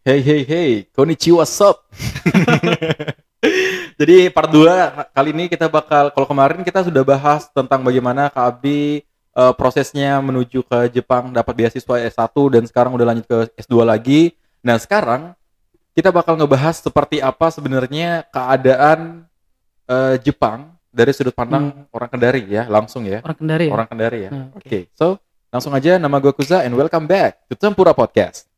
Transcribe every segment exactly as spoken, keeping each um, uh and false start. Hey hey hey, konnichiwa sob. Jadi part dua kali ini kita bakal, kalau kemarin kita sudah bahas tentang bagaimana Kak Abi uh, prosesnya menuju ke Jepang, dapat beasiswa S satu dan sekarang udah lanjut ke S dua lagi. Nah, sekarang kita bakal ngebahas seperti apa sebenarnya keadaan uh, Jepang dari sudut pandang hmm. orang Kendari ya, langsung ya. Orang Kendari. Orang ya? Kendari ya. Hmm. Oke. Okay. So, langsung aja, nama gue Kuza and welcome back to Tempura Podcast.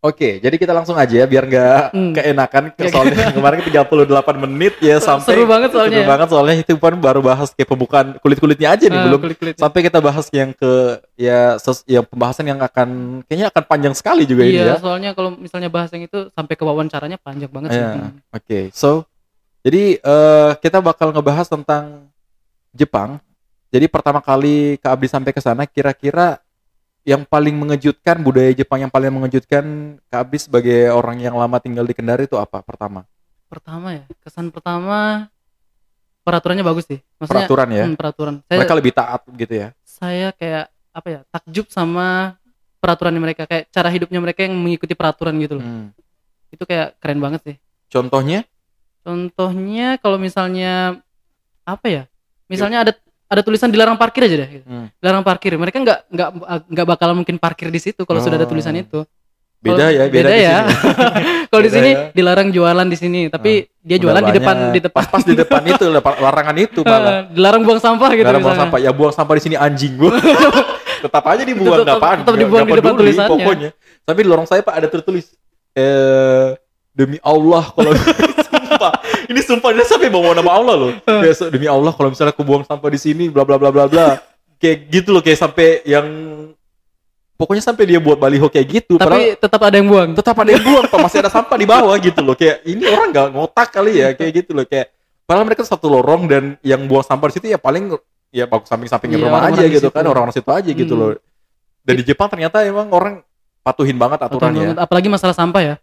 Oke, jadi kita langsung aja biar gak hmm. keenakan ke soalnya kemarin tiga puluh delapan menit ya sampai seru banget soalnya. Seru banget soalnya itu pun baru bahas kayak pembukaan kulit-kulitnya aja nih, ah, belum kulit-kulitnya. Sampai kita bahas yang ke ya ses, yang pembahasan yang akan kayaknya akan panjang sekali juga iya, ini ya. Iya, soalnya kalau misalnya bahas yang itu sampai ke wawancaranya panjang banget sih. Yeah. Oke, okay. So jadi uh, kita bakal ngebahas tentang Jepang. Jadi pertama kali Kak Abdi sampai ke sana kira-kira yang paling mengejutkan, budaya Jepang yang paling mengejutkan Kak Abi sebagai orang yang lama tinggal di Kendari itu apa pertama? Pertama ya, kesan pertama peraturannya bagus sih. Maksudnya, peraturan ya? Hmm, peraturan. Saya, mereka lebih taat gitu ya? Saya kayak apa ya, takjub sama peraturan mereka, kayak cara hidupnya mereka yang mengikuti peraturan gitu loh. Hmm. Itu kayak keren banget sih. Contohnya? Contohnya kalau misalnya apa ya, misalnya Yuk. ada ada tulisan dilarang parkir aja deh gitu. Hmm. Dilarang parkir. Mereka enggak enggak enggak bakal mungkin parkir di situ kalau oh. sudah ada tulisan itu. Beda kalo, ya, beda, beda ya. Kalau di sini ya. Dilarang jualan di sini, tapi hmm. dia jualan di depan di depan pas di depan itu larangan itu malah. Dilarang buang sampah gitu misalnya. Buang sampah. Ya buang sampah di sini anjing gua. Tetap aja dibuang enggak apa-apa. Tetap dibuang di depan tulisannya. Pokoknya. Tapi di lorong saya Pak ada tertulis eh demi Allah kalau sumpah. Ini sumpah dia sampai bawa nama Allah loh. Kayak demi Allah kalau misalnya aku buang sampah di sini bla bla bla bla bla. Kayak gitu loh, kayak sampai yang pokoknya sampai dia buat baliho kayak gitu. Tapi padahal, tetap ada yang buang. Tetap ada yang buang, Pak. Masih ada sampah di bawah gitu loh. Kayak ini orang enggak ngotak kali ya, kayak gitu loh. Kayak padahal mereka satu lorong dan yang buang sampah di situ ya paling ya baku samping-samping iya, rumah aja gitu kan, orang-orang situ aja hmm. gitu loh. Dan di Jepang ternyata emang orang patuhin banget aturannya. Patuhin banget. Apalagi masalah sampah ya.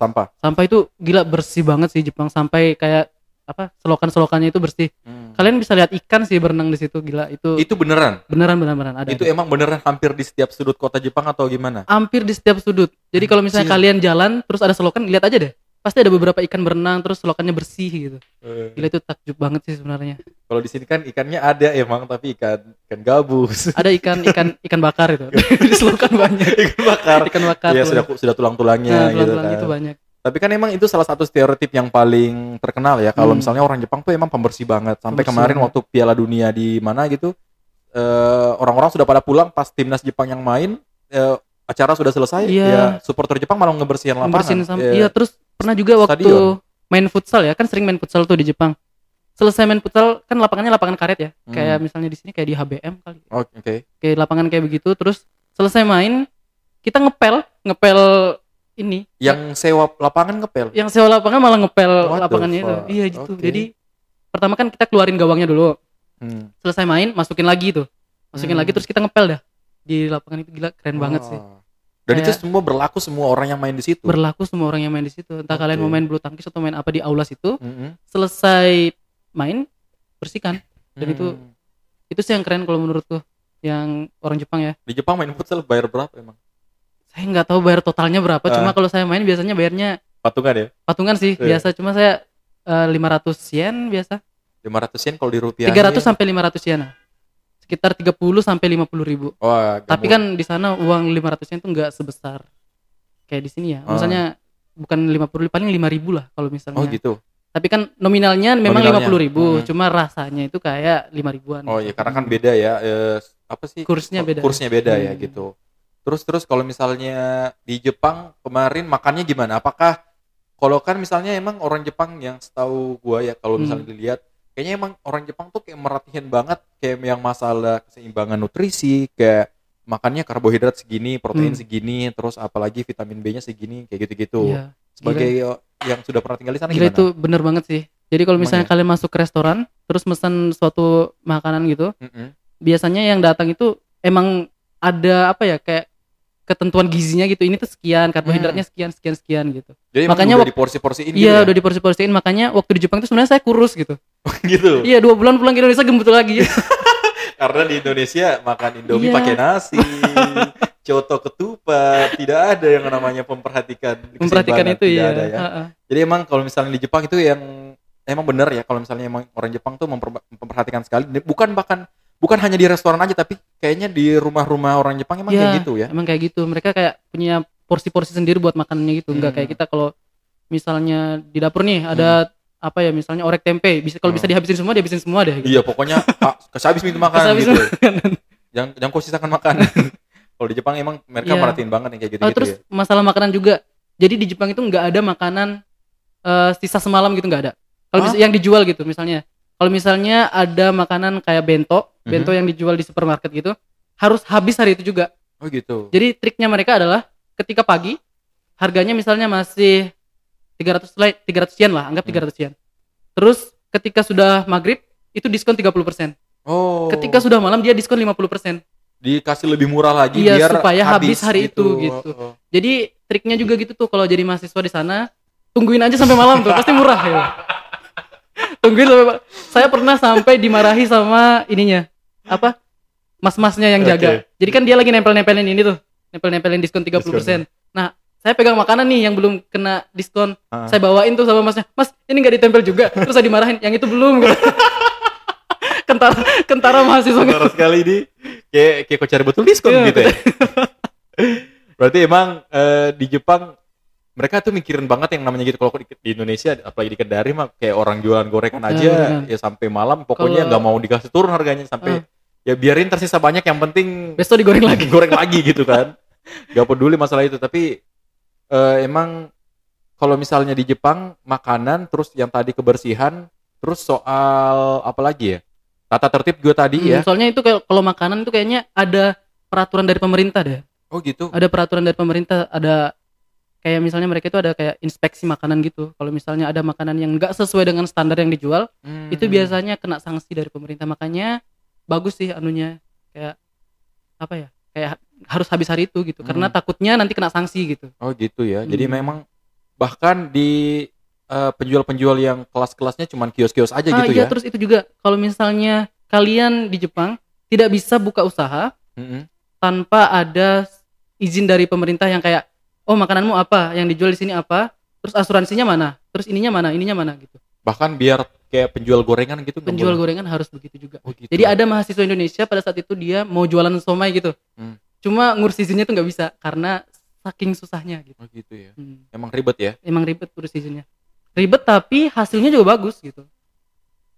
Sampah. Sampah itu gila bersih banget sih Jepang, sampai kayak apa selokan-selokannya itu bersih. Hmm. Kalian bisa lihat ikan sih berenang di situ, gila itu. Itu beneran? Beneran beneran beneran ada. Itu ada. Emang beneran hampir di setiap sudut kota Jepang atau gimana? Hampir di setiap sudut. Jadi kalau misalnya Cil. kalian jalan terus ada selokan, lihat aja deh. Pasti ada beberapa ikan berenang terus selokannya bersih gitu. Hmm. Gila itu takjub banget sih sebenarnya. Kalau di sini kan ikannya ada emang tapi ikan ikan gabus. Ada ikan ikan ikan bakar itu. Di selokan banyak. Ikan bakar. Ikan bakar. Iya sudah sudah tulang-tulangnya nah, gitu. Tulang-tulang kan. Itu banyak. Tapi kan emang itu salah satu stereotip yang paling terkenal ya. Kalau hmm. misalnya orang Jepang tuh emang pembersih banget. Sampai pembersih kemarin ya. Waktu Piala Dunia di mana gitu, uh, orang-orang sudah pada pulang pas timnas Jepang yang main, uh, acara sudah selesai. Iya. Ya, supporter Jepang malah ngebersihin lapangan. Sam- ya. Iya. Terus pernah juga waktu stadion. Main futsal ya, kan sering main futsal tuh di Jepang. Selesai main futsal kan lapangannya lapangan karet ya. Hmm. Kayak misalnya di sini kayak di H B M kali. Oke. Okay. Kayak lapangan kayak begitu. Terus selesai main kita ngepel, ngepel. Ini yang sewa lapangan ngepel, yang sewa lapangan malah ngepel What lapangannya itu, iya gitu. Okay. Jadi pertama kan kita keluarin gawangnya dulu, hmm. selesai main masukin lagi tuh, masukin hmm. lagi terus kita ngepel dah di lapangan itu, gila keren oh. banget sih. Dan kayak, itu semua berlaku semua orang yang main di situ. Berlaku semua orang yang main di situ. Entah okay. kalian mau main bulu tangkis atau main apa di aula situ, hmm. selesai main bersihkan. Dan hmm. itu itu sih yang keren kalau menurutku, yang orang Jepang ya. Di Jepang main futsal bayar berapa emang? Saya nggak tahu bayar totalnya berapa, uh, cuma kalau saya main biasanya bayarnya patungan ya? Patungan sih, yeah. biasa, cuma saya uh, lima ratus yen biasa. lima ratus yen kalau di rupiah? tiga ratus sampai lima ratus yen sekitar tiga puluh sampai lima puluh ribu. Oh, tapi kan di sana uang lima ratus yen itu nggak sebesar kayak di sini ya, uh. misalnya bukan lima puluh, paling lima ribu lah kalau misalnya. Oh gitu. Tapi kan nominalnya memang lima puluh ribu, hmm. cuma rasanya itu kayak lima ribuan. Oh iya, karena kan beda ya, e, apa sih? Kursnya beda. Kursnya beda hmm. ya gitu. Terus-terus kalau misalnya di Jepang kemarin makannya gimana? Apakah kalau kan misalnya emang orang Jepang yang setahu gua ya kalau misalnya hmm. dilihat kayaknya emang orang Jepang tuh kayak merhatiin banget kayak yang masalah keseimbangan nutrisi, kayak makannya karbohidrat segini, protein hmm. segini, terus apalagi vitamin B-nya segini, kayak gitu-gitu. Ya, sebagai gila. Yang sudah pernah tinggal di sana gila gimana? Itu bener banget sih. Jadi kalau misalnya ya? Kalian masuk ke restoran terus pesan suatu makanan gitu, mm-hmm. biasanya yang datang itu emang ada apa ya kayak ketentuan gizinya gitu, ini tuh sekian, karbohidratnya sekian, sekian, sekian gitu. Jadi makanya udah diporsi-porsiin gitu. Iya, ya? Udah diporsi-porsiin, makanya waktu di Jepang itu sebenarnya saya kurus gitu. Gitu. Iya, dua bulan pulang ke Indonesia gemuk lagi. Karena di Indonesia makan Indomie yeah. pakai nasi, Kyoto ketupat, tidak ada yang namanya memperhatikan memperhatikan itu ya. Ada, ya. Uh-uh. Jadi emang kalau misalnya di Jepang itu yang emang benar ya, kalau misalnya emang orang Jepang tuh memper- memperhatikan sekali, bukan bahkan bukan hanya di restoran aja, tapi kayaknya di rumah-rumah orang Jepang emang ya, kayak gitu ya. Emang kayak gitu, mereka kayak punya porsi-porsi sendiri buat makanannya gitu, enggak hmm. kayak kita kalau misalnya di dapur nih ada hmm. apa ya, misalnya orek tempe, bisa kalau hmm. bisa dihabisin semua, dihabisin semua deh. Gitu. Iya, pokoknya kesabis minum makan gitu. Makanan. Jangan jangan kau sisakan makan. Kalau di Jepang emang mereka yeah. perhatiin banget yang kayak gitu-gitu. Oh, terus ya. Masalah makanan juga. Jadi di Jepang itu nggak ada makanan uh, sisa semalam gitu, nggak ada. Kalau huh? yang dijual gitu misalnya. Kalau misalnya ada makanan kayak bento, bento mm-hmm. yang dijual di supermarket gitu, harus habis hari itu juga. Oh gitu. Jadi triknya mereka adalah ketika pagi harganya misalnya masih tiga ratus yen lah, anggap tiga ratus yen. Terus ketika sudah maghrib itu diskon tiga puluh persen. Oh. Ketika sudah malam dia diskon lima puluh persen. Dikasih lebih murah lagi iya, biar supaya habis, habis hari gitu. itu gitu. Oh, oh. Jadi triknya juga gitu tuh, kalau jadi mahasiswa di sana tungguin aja sampai malam tuh pasti murah ya. Tungguin sampai malam. Saya pernah sampai dimarahi sama ininya. Apa? Mas-masnya yang jaga. Okay. Jadi kan dia lagi nempel-nempelin ini tuh. Nempel-nempelin diskon tiga puluh persen. Diskonnya. Nah, saya pegang makanan nih yang belum kena diskon. Uh-huh. Saya bawain tuh sama masnya. Mas, ini enggak ditempel juga. Terus saya dimarahin, yang itu belum gitu. Kentara, kentara mahasiswa. Kentara sekali ini. Kayak, kayak kok cari betul diskon yeah, gitu ya. Berarti emang uh, di Jepang mereka tuh mikirin banget yang namanya gitu. Kalau di, di Indonesia apalagi di Kendari mah kayak orang jualan gorengan aja yeah, yeah. ya sampai malam pokoknya nggak mau dikasih turun harganya sampai uh. ya biarin tersisa banyak, yang penting besok digoreng lagi goreng lagi gitu kan. Gak peduli masalah itu. Tapi uh, emang kalau misalnya di Jepang makanan, terus yang tadi kebersihan, terus soal apa lagi ya? Tata tertib gue tadi hmm, ya. Soalnya itu kalau makanan itu kayaknya ada peraturan dari pemerintah deh. Oh gitu. Ada peraturan dari pemerintah, ada kayak misalnya mereka itu ada kayak inspeksi makanan gitu. Kalau misalnya ada makanan yang enggak sesuai dengan standar yang dijual, hmm. itu biasanya kena sanksi dari pemerintah. Makanya bagus sih anunya kayak apa ya? Kayak harus habis hari itu gitu. Hmm. Karena takutnya nanti kena sanksi gitu. Oh gitu ya. Jadi hmm. memang bahkan di Uh, penjual-penjual yang kelas-kelasnya cuman kios-kios aja ah, gitu iya, ya. Terus itu juga kalau misalnya kalian di Jepang tidak bisa buka usaha mm-hmm. tanpa ada izin dari pemerintah yang kayak, oh makananmu apa, yang dijual di sini apa, terus asuransinya mana, terus ininya mana, ininya mana gitu. Bahkan biar kayak penjual gorengan gitu. Penjual gorengan harus begitu juga. Oh, gitu. Jadi ada mahasiswa Indonesia pada saat itu dia mau jualan somai gitu, mm. cuma ngurus izinnya tuh nggak bisa karena saking susahnya gitu. Oh gitu ya. Hmm. Emang ribet ya? Emang ribet ngurus izinnya. Ribet tapi hasilnya juga bagus gitu.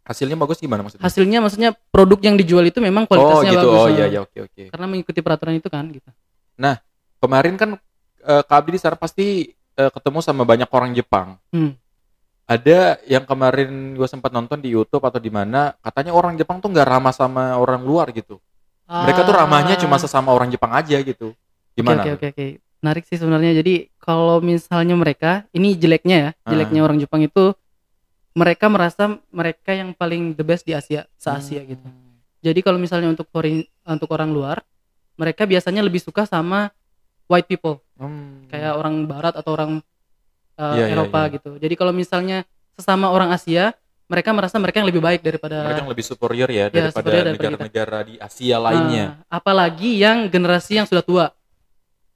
Hasilnya bagus gimana maksudnya? Hasilnya maksudnya produk yang dijual itu memang kualitasnya oh, gitu. bagus. Oh gitu. Oh iya iya oke oke. Karena mengikuti peraturan itu kan gitu. Nah, kemarin kan uh, Kak Abi di sana pasti uh, ketemu sama banyak orang Jepang. Hmm. Ada yang kemarin gue sempat nonton di YouTube atau di mana, katanya orang Jepang tuh enggak ramah sama orang luar gitu. Ah. Mereka tuh ramahnya cuma sesama orang Jepang aja gitu. Gimana? Oke oke oke. Menarik sih sebenarnya. Jadi kalau misalnya mereka, ini jeleknya ya, jeleknya uh. orang Jepang itu mereka merasa mereka yang paling the best di Asia, se-Asia hmm. gitu. Jadi kalau misalnya untuk foreign, untuk orang luar, mereka biasanya lebih suka sama white people, hmm. kayak orang Barat atau orang uh, yeah, Eropa yeah, yeah. gitu. Jadi kalau misalnya sesama orang Asia, mereka merasa mereka yang lebih baik daripada mereka, yang lebih superior ya, ya daripada, superior daripada negara-negara kita. Di Asia lainnya. Nah, apalagi yang generasi yang sudah tua.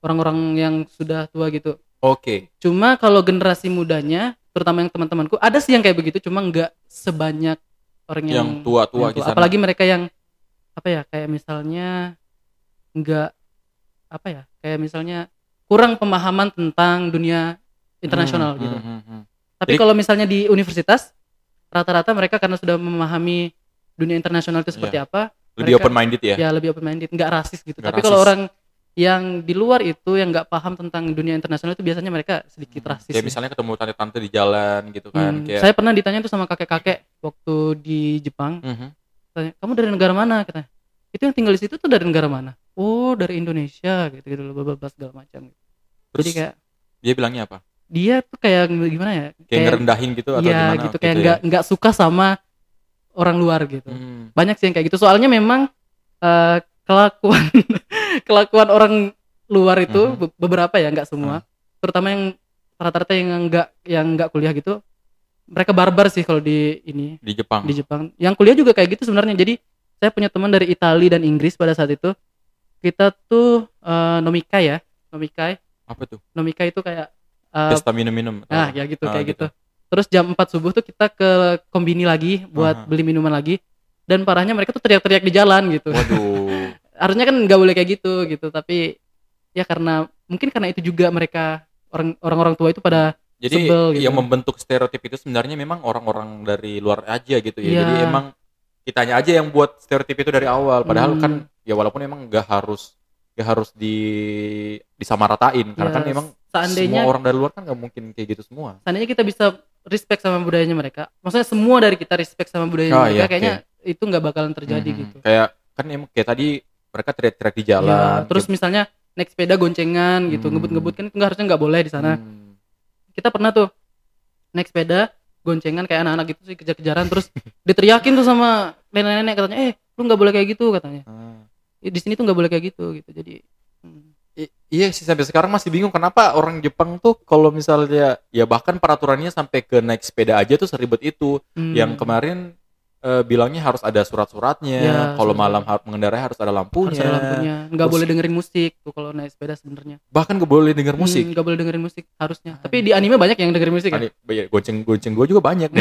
Orang-orang yang sudah tua gitu. Oke. Okay. Cuma kalau generasi mudanya, terutama yang teman-temanku, ada sih yang kayak begitu, cuma nggak sebanyak orang yang, yang tua-tua. Yang tua. Apalagi mereka yang apa ya, kayak misalnya nggak apa ya, kayak misalnya kurang pemahaman tentang dunia internasional hmm, gitu. Hmm, hmm. Tapi kalau misalnya di universitas, rata-rata mereka karena sudah memahami dunia internasional itu seperti yeah. apa, lebih open minded ya. Ya lebih open minded, nggak rasis gitu. Gak Tapi kalau orang yang di luar itu yang nggak paham tentang dunia internasional itu biasanya mereka sedikit rasis. Kayak misalnya ketemu tante-tante di jalan gitu kan. Hmm, kayak... Saya pernah ditanya tuh sama kakek-kakek waktu di Jepang. Mm-hmm. Tanya, kamu dari negara mana? Katanya. Itu yang tinggal di situ tuh dari negara mana? Oh dari Indonesia gitu-gitu loh, babas segala macam. Gitu. Terus jadi kayak dia bilangnya apa? Dia tuh kayak gimana ya? Kayak, kayak ngerendahin gitu atau ya, gimana? Gitu, kayak gitu, nggak ya? nggak suka sama orang luar gitu. Hmm. Banyak sih yang kayak gitu. Soalnya memang uh, kelakuan kelakuan orang luar itu uh-huh. beberapa ya, nggak semua, uh-huh. terutama yang rata-rata yang nggak yang nggak kuliah gitu, mereka barbar sih kalau di ini di Jepang di Jepang yang kuliah juga kayak gitu sebenarnya. Jadi saya punya teman dari Italia dan Inggris pada saat itu, kita tuh uh, Nomikai ya, Nomikai. Apa tuh? Nomikai itu kayak uh, pesta minum-minum. Nah, ya gitu, nah, kayak gitu. gitu. Terus jam empat subuh tuh kita ke Kombini lagi buat Aha. beli minuman lagi. Dan parahnya mereka tuh teriak-teriak di jalan gitu. Waduh. Harusnya kan nggak boleh kayak gitu gitu, tapi ya karena mungkin karena itu juga mereka orang orang tua itu pada jadi sebel, yang gitu. Membentuk stereotip itu sebenarnya memang orang-orang dari luar aja gitu ya. ya. Jadi emang kitanya aja yang buat stereotip itu dari awal. Padahal hmm. kan ya walaupun emang nggak harus nggak harus di disamaratain karena yes. kan emang seandainya, semua orang dari luar kan nggak mungkin kayak gitu semua. Seandainya kita bisa respect sama budayanya mereka, maksudnya semua dari kita respect sama budayanya oh, mereka, iya, kayaknya okay. itu nggak bakalan terjadi hmm. gitu. Kayak kan emang kayak tadi mereka teriak-teriak di jalan. Ya, terus gitu. Misalnya naik sepeda goncengan gitu, hmm. ngebut-ngebut kan nggak harusnya nggak boleh di sana. Hmm. Kita pernah tuh naik sepeda goncengan kayak anak-anak gitu sih kejar-kejaran terus diteriakin tuh sama nenek-nenek katanya eh lu nggak boleh kayak gitu katanya hmm. di sini tuh nggak boleh kayak gitu gitu jadi hmm. I- iya sih sampai sekarang masih bingung kenapa orang Jepang tuh kalau misalnya ya bahkan peraturannya sampai ke naik sepeda aja tuh seribet itu hmm. yang kemarin e, bilangnya harus ada surat-suratnya ya, kalau malam mengendarai harus ada lampunya nggak boleh dengerin musik tuh kalau naik sepeda sebenarnya bahkan nggak boleh denger musik nggak hmm, boleh dengerin musik harusnya tapi di anime banyak yang dengerin musik Ani- ya gonceng-gonceng gue juga banyak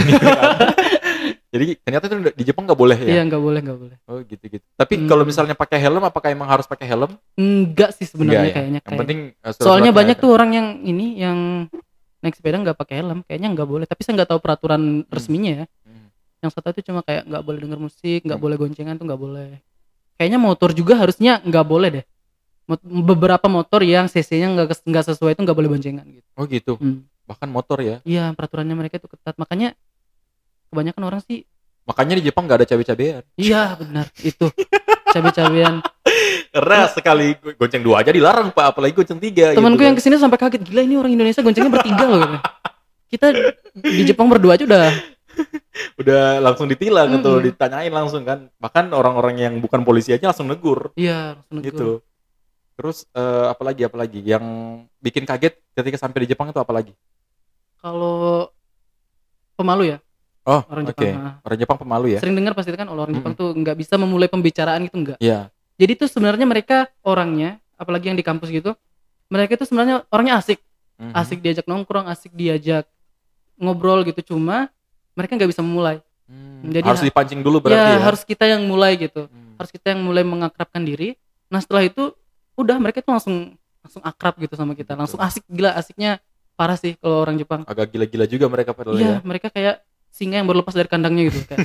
jadi ternyata itu di Jepang nggak boleh ya? Iya nggak boleh nggak boleh. Oh gitu gitu. Tapi hmm. kalau misalnya pakai helm, apakah emang harus pakai helm? Enggak sih sebenarnya ya? kayaknya. Yang kayak penting soalnya banyak ada. Tuh orang yang ini yang naik sepeda nggak pakai helm, kayaknya nggak boleh. Tapi saya nggak tahu peraturan hmm. resminya ya. Hmm. Yang satu itu cuma kayak nggak boleh denger musik, nggak hmm. boleh goncengan tuh nggak boleh. Kayaknya motor juga harusnya nggak boleh deh. Beberapa motor yang C C-nya nggak nggak sesuai itu nggak boleh boncengan gitu. Oh gitu. Hmm. Bahkan motor ya? Iya peraturannya mereka itu ketat makanya. Kebanyakan orang sih makanya di Jepang gak ada cabe-cabean. Iya benar itu cabe-cabean keras sekali gonceng dua aja dilarang pak apalagi gonceng tiga temanku gitu, yang kesini sampai kaget gila ini orang Indonesia goncengnya bertiga loh kita di Jepang berdua aja udah udah langsung ditilang mm-hmm. atau ditanyain langsung kan bahkan orang-orang yang bukan polisi aja langsung negur iya langsung negur gitu terus uh, apalagi apalagi yang bikin kaget ketika sampai di Jepang itu apalagi kalau pemalu ya. Oh, orang Jepang. Okay. Nah. Orang Jepang pemalu ya. Sering dengar pasti kan orang mm-hmm. Jepang tuh enggak bisa memulai pembicaraan gitu enggak. Iya. Yeah. Jadi tuh sebenarnya mereka orangnya, apalagi yang di kampus gitu, mereka tuh sebenarnya orangnya asik. Mm-hmm. Asik diajak nongkrong, asik diajak ngobrol gitu cuma mereka enggak bisa memulai. Hmm. Jadi harus dipancing dulu berarti ya. Ya, harus kita yang mulai gitu. Hmm. Harus kita yang mulai mengakrabkan diri. Nah, setelah itu udah mereka tuh langsung langsung akrab gitu sama kita. Langsung asik gila, asiknya parah sih kalau orang Jepang. Agak gila-gila juga mereka padahal ya. Iya, mereka kayak singa yang berlepas dari kandangnya gitu kan.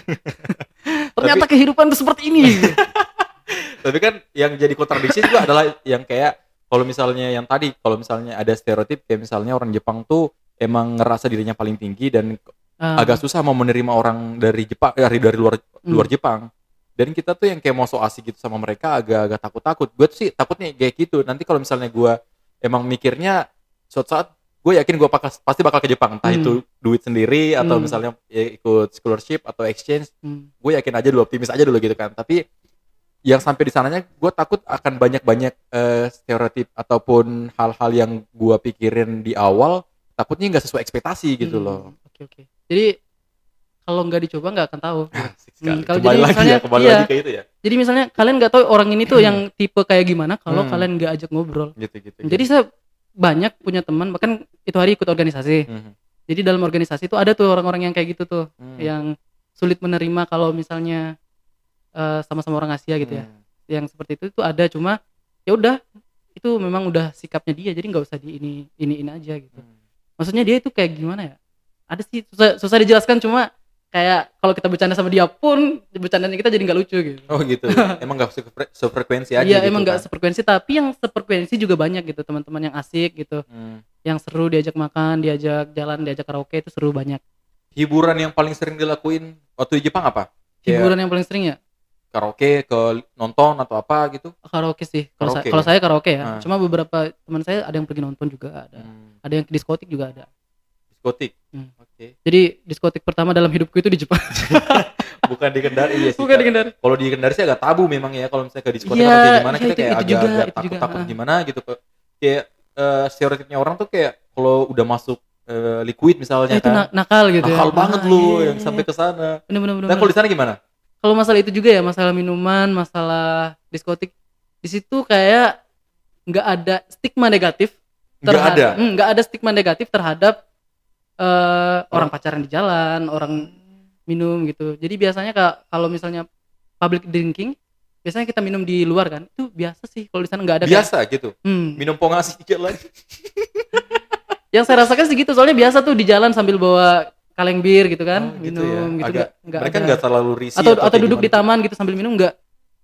Ternyata tapi, kehidupan itu seperti ini. Gitu. Tapi kan yang jadi kontradiksi juga adalah yang kayak kalau misalnya yang tadi kalau misalnya ada stereotip kayak misalnya orang Jepang tuh emang ngerasa dirinya paling tinggi dan uh. agak susah mau menerima orang dari Jepang dari dari luar luar hmm. Jepang. Dan kita tuh yang kayak mau so asik gitu sama mereka agak-agak takut-takut. Gue sih takutnya kayak gitu. Nanti kalau misalnya gue emang mikirnya suatu saat gue yakin gue pasti bakal ke Jepang entah hmm. itu duit sendiri atau hmm. misalnya ya, ikut scholarship atau exchange hmm. gue yakin aja dulu optimis aja dulu gitu kan tapi yang sampai di sananya gue takut akan banyak-banyak uh, stereotip ataupun hal-hal yang gue pikirin di awal takutnya nggak sesuai ekspektasi gitu hmm. loh oke oke jadi kalau nggak dicoba nggak akan tahu hmm, kalau jadi misalnya ya, iya, lagi kayak itu ya jadi misalnya kalian nggak tahu orang ini tuh yang tipe kayak gimana kalau hmm. kalian nggak ajak ngobrol gitu gitu jadi gitu. Saya banyak punya teman bahkan itu hari ikut organisasi mm-hmm. jadi dalam organisasi itu ada tuh orang-orang yang kayak gitu tuh mm. yang sulit menerima kalau misalnya uh, sama-sama orang Asia gitu mm. ya yang seperti itu itu ada cuma ya udah itu memang udah sikapnya dia jadi nggak usah di ini iniin aja gitu mm. maksudnya dia itu kayak gimana ya ada sih susah, susah dijelaskan cuma kayak kalau kita bercanda sama dia pun bercandanya kita jadi nggak lucu gitu oh gitu emang nggak sefre- sefrekuensi aja iya gitu, emang nggak kan? Sefrekuensi tapi yang sefrekuensi juga banyak gitu teman-teman yang asik gitu hmm. yang seru diajak makan diajak jalan diajak karaoke itu seru banyak hiburan yang paling sering dilakuin waktu di Jepang apa hiburan kayak yang paling sering ya karaoke ke nonton atau apa gitu karaoke sih kalau saya, kalau saya karaoke ya hmm. cuma beberapa teman saya ada yang pergi nonton juga ada hmm. ada yang ke diskotik juga ada diskotik. Hmm. Oke. Okay. Jadi diskotik pertama dalam hidupku itu di Jepang. Bukan di Kendari ya sih. Bukan di Kendari. Kalau di Kendari sih agak tabu memang ya kalau misalnya ke diskotik ya, atau kayak gimana ya, kita itu, kayak itu agak, juga, agak takut-takut takut gimana gitu. Kayak uh, stereotipnya orang tuh kayak kalau udah masuk uh, liquid misalnya ya, kan. Itu nakal gitu nakal ya. Nakal banget ah, lu iya, yang sampai ke sana. Benar-benar. Nah, kalau di sana gimana? Kalau masalah itu juga ya, masalah minuman, masalah diskotik di situ kayak nggak ada stigma negatif terhadap nggak ada. Mm, ada stigma negatif terhadap uh, orang pacaran di jalan, orang minum gitu. Jadi biasanya kalau misalnya public drinking, biasanya kita minum di luar kan, itu biasa sih kalau di sana, nggak ada biasa kayak, gitu hmm. minum pongasi dikit lagi. Yang saya rasakan segitu, soalnya biasa tuh di jalan sambil bawa kaleng bir gitu kan, oh, gitu minum ya. Agak, gitu nggak mereka nggak terlalu risih atau, atau, atau duduk di taman gitu sambil minum, nggak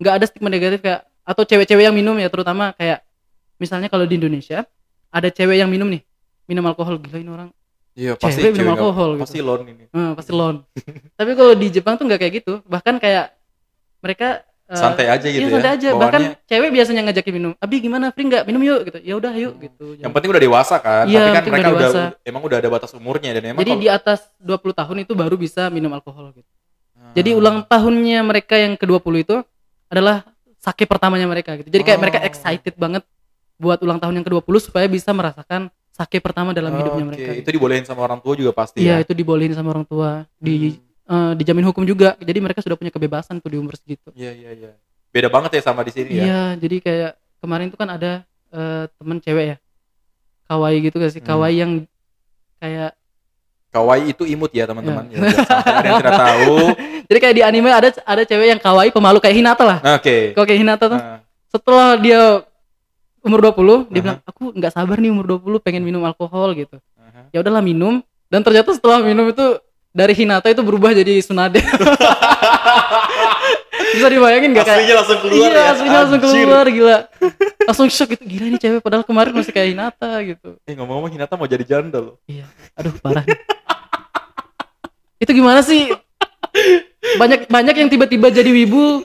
nggak ada stigma negatif kayak. Atau cewek-cewek yang minum ya, terutama kayak misalnya kalau di Indonesia ada cewek yang minum nih, minum alkohol, gila ini orang. Iya, pasti cewek minum alkohol, pasti gitu. Lon ini. Hmm, pasti lon. Tapi kalau di Jepang tuh nggak kayak gitu, bahkan kayak mereka uh, santai aja gitu, iya, santai ya. Aja. Bahkan cewek biasanya ngajakin minum. Abi gimana, free nggak? Minum yuk gitu. Ya udah, yuk gitu. Yang penting udah dewasa kan. Iya, tapi kan mereka udah, udah emang udah ada batas umurnya dan emang. Jadi kalau di atas dua puluh tahun itu baru bisa minum alkohol gitu. Hmm. Jadi ulang tahunnya mereka yang ke dua puluh itu adalah sake pertamanya mereka gitu. Jadi kayak oh. mereka excited banget buat ulang tahun yang ke dua puluh supaya bisa merasakan sake pertama dalam oh, hidupnya okay. mereka. Itu dibolehin sama orang tua juga pasti ya? Iya, itu dibolehin sama orang tua, di hmm. uh, dijamin hukum juga. Jadi mereka sudah punya kebebasan tuh di umur segitu. Iya, iya, iya. Beda banget ya sama di sini ya? Iya, jadi kayak kemarin tuh kan ada uh, teman cewek ya, kawaii gitu gak sih? Hmm. Kawaii yang kayak... Kawaii itu imut ya teman-teman. Ya. Ya, ada yang tidak tahu. Jadi kayak di anime ada ada cewek yang kawaii pemalu kayak Hinata lah. Oke. Okay. Kayak Hinata tuh. Uh. Setelah dia umur dua puluh, dia uh-huh. bilang, aku nggak sabar nih umur dua puluh pengen minum alkohol gitu. Uh-huh. Ya udahlah minum, dan ternyata setelah minum itu dari Hinata itu berubah jadi Tsunade. Bisa dibayangin nggak kayak? Aslinya langsung keluar. Iya, ya? Aslinya langsung keluar, gila. Langsung shock gitu, gila nih cewek padahal kemarin masih kayak Hinata gitu. Eh ngomong-ngomong Hinata mau jadi janda loh. Iya, aduh parah. Itu gimana sih? Banyak banyak yang tiba-tiba jadi wibu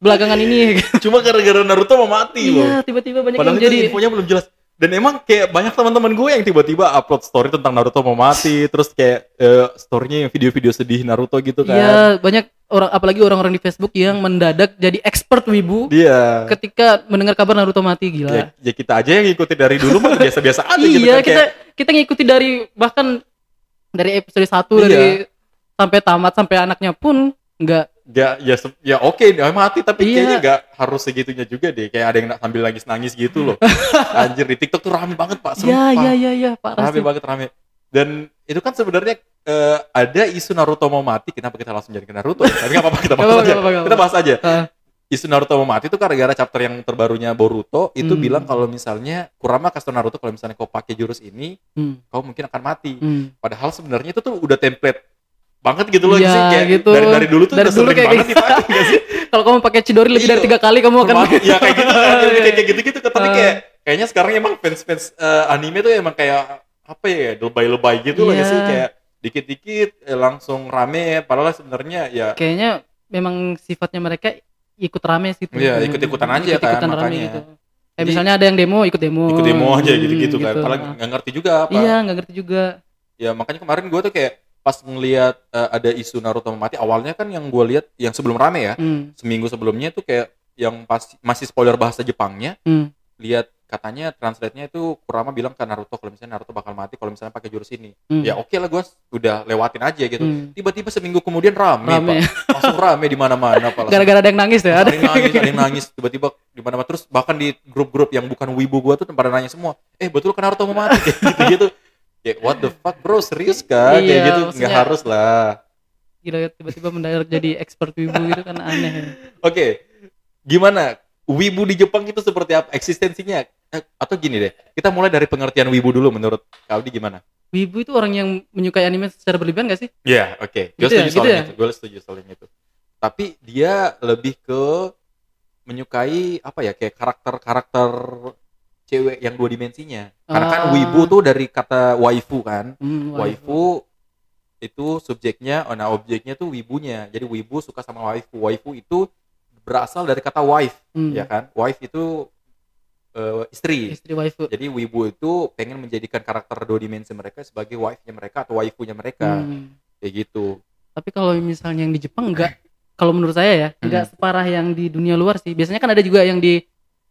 belakangan ini. Cuma gara-gara Naruto mau mati loh. Iya, tiba-tiba banyak padahal yang jadi. Padahal infonya belum jelas. Dan emang kayak banyak teman-teman gue yang tiba-tiba upload story tentang Naruto mau mati, terus kayak uh, story-nya yang video-video sedih Naruto gitu kan. Iya, banyak orang, apalagi orang-orang di Facebook yang mendadak jadi expert wibu. Iya. Ketika mendengar kabar Naruto mati, gila. Ya, ya kita aja yang ngikutin dari dulu mah biasa-biasa aja gitu kan. Iya, kita kayak... kita ngikutin dari bahkan dari episode satu iya. dari sampai tamat, sampai anaknya pun enggak Ya ya ya oke okay, mati tapi iya. kayaknya nggak harus segitunya juga deh, kayak ada yang sambil nangis-nangis gitu loh. Anjir, di TikTok tuh rame banget Pak, sumpah. Iya iya iya Pak, rame banget rame. Dan itu kan sebenarnya uh, ada isu Naruto mau mati, kenapa kita langsung jadi ke Naruto? Tapi nggak apa-apa kita bahas aja. Kita bahas aja. Isu Naruto mau mati itu gara-gara chapter yang terbarunya Boruto itu hmm. bilang kalau misalnya Kurama kasih tau Naruto kalau misalnya kau pakai jurus ini, hmm. kau mungkin akan mati. Hmm. Padahal sebenarnya itu tuh udah template banget gitu loh, ya, kayak gitu. dari dari dulu tuh dari udah dulu sering banget dipakai nggak sih? Kalau kamu pakai Chidori lebih dari tiga kali kamu akan ya kayak gitu, kayak gitu gitu. Tapi kayak kayaknya sekarang emang fans-fans uh, anime tuh emang kayak apa ya, lebay-lebay gitu yeah. loh nggak sih, kayak dikit-dikit eh, langsung rame. Padahal sebenarnya ya kayaknya memang sifatnya mereka ikut rame gitu. Iya gitu. ikut-ikutan aja ikut-ikutan kan makanya. Gitu. Kayak jadi, misalnya ada yang demo ikut demo. Ikut demo aja hmm, gitu-gitu kan. Gitu. Padahal nggak ngerti juga apa. Iya nggak ngerti juga. Ya makanya kemarin gue tuh kayak pas ngelihat uh, ada isu Naruto mati, awalnya kan yang gue lihat yang sebelum rame ya, hmm. seminggu sebelumnya itu kayak yang pas, masih spoiler bahasa Jepangnya, hmm. lihat katanya translate-nya itu Kurama bilang ke Naruto kalau misalnya Naruto bakal mati kalau misalnya pakai jurus ini. Hmm. Ya oke okay lah gue udah lewatin aja gitu. Hmm. Tiba-tiba seminggu kemudian rame, rame. Pak. Langsung rame di mana-mana. Gara-gara ada yang nangis ya. Ada yang nangis, ada yang nangis tiba-tiba di mana-mana, terus bahkan di grup-grup yang bukan wibu gue tuh pada nanya semua, "Eh, betul kan Naruto mau mati?" gitu-gitu. Kayak what the fuck bro, serius kan? Iya, kayak gitu, nggak harus lah. Gila, tiba-tiba mendadak jadi expert wibu gitu kan aneh. Oke, okay. Gimana? Wibu di Jepang itu seperti apa? Eksistensinya? Atau gini deh, kita mulai dari pengertian wibu dulu menurut Kak Abi gimana? Wibu itu orang yang menyukai anime secara berlebihan gak sih? Iya, yeah, oke. Okay. Gue gitu setuju ya, soalnya gitu ya? itu. Gue setuju soalnya itu. Tapi dia lebih ke menyukai apa ya, kayak karakter-karakter... cewek yang dua dimensinya. Karena kan wibu tuh dari kata waifu kan. Mm, waifu. Waifu itu subjeknya, oh nah objeknya tuh wibunya. Jadi wibu suka sama waifu. Waifu itu berasal dari kata wife, mm. ya kan? Wife itu uh, istri. Istri waifu. Jadi wibu itu pengen menjadikan karakter dua dimensi mereka sebagai wife-nya mereka atau waifunya mereka. Mm. Kayak gitu. Tapi kalau misalnya yang di Jepang enggak, kalau menurut saya ya, enggak mm. separah yang di dunia luar sih. Biasanya kan ada juga yang di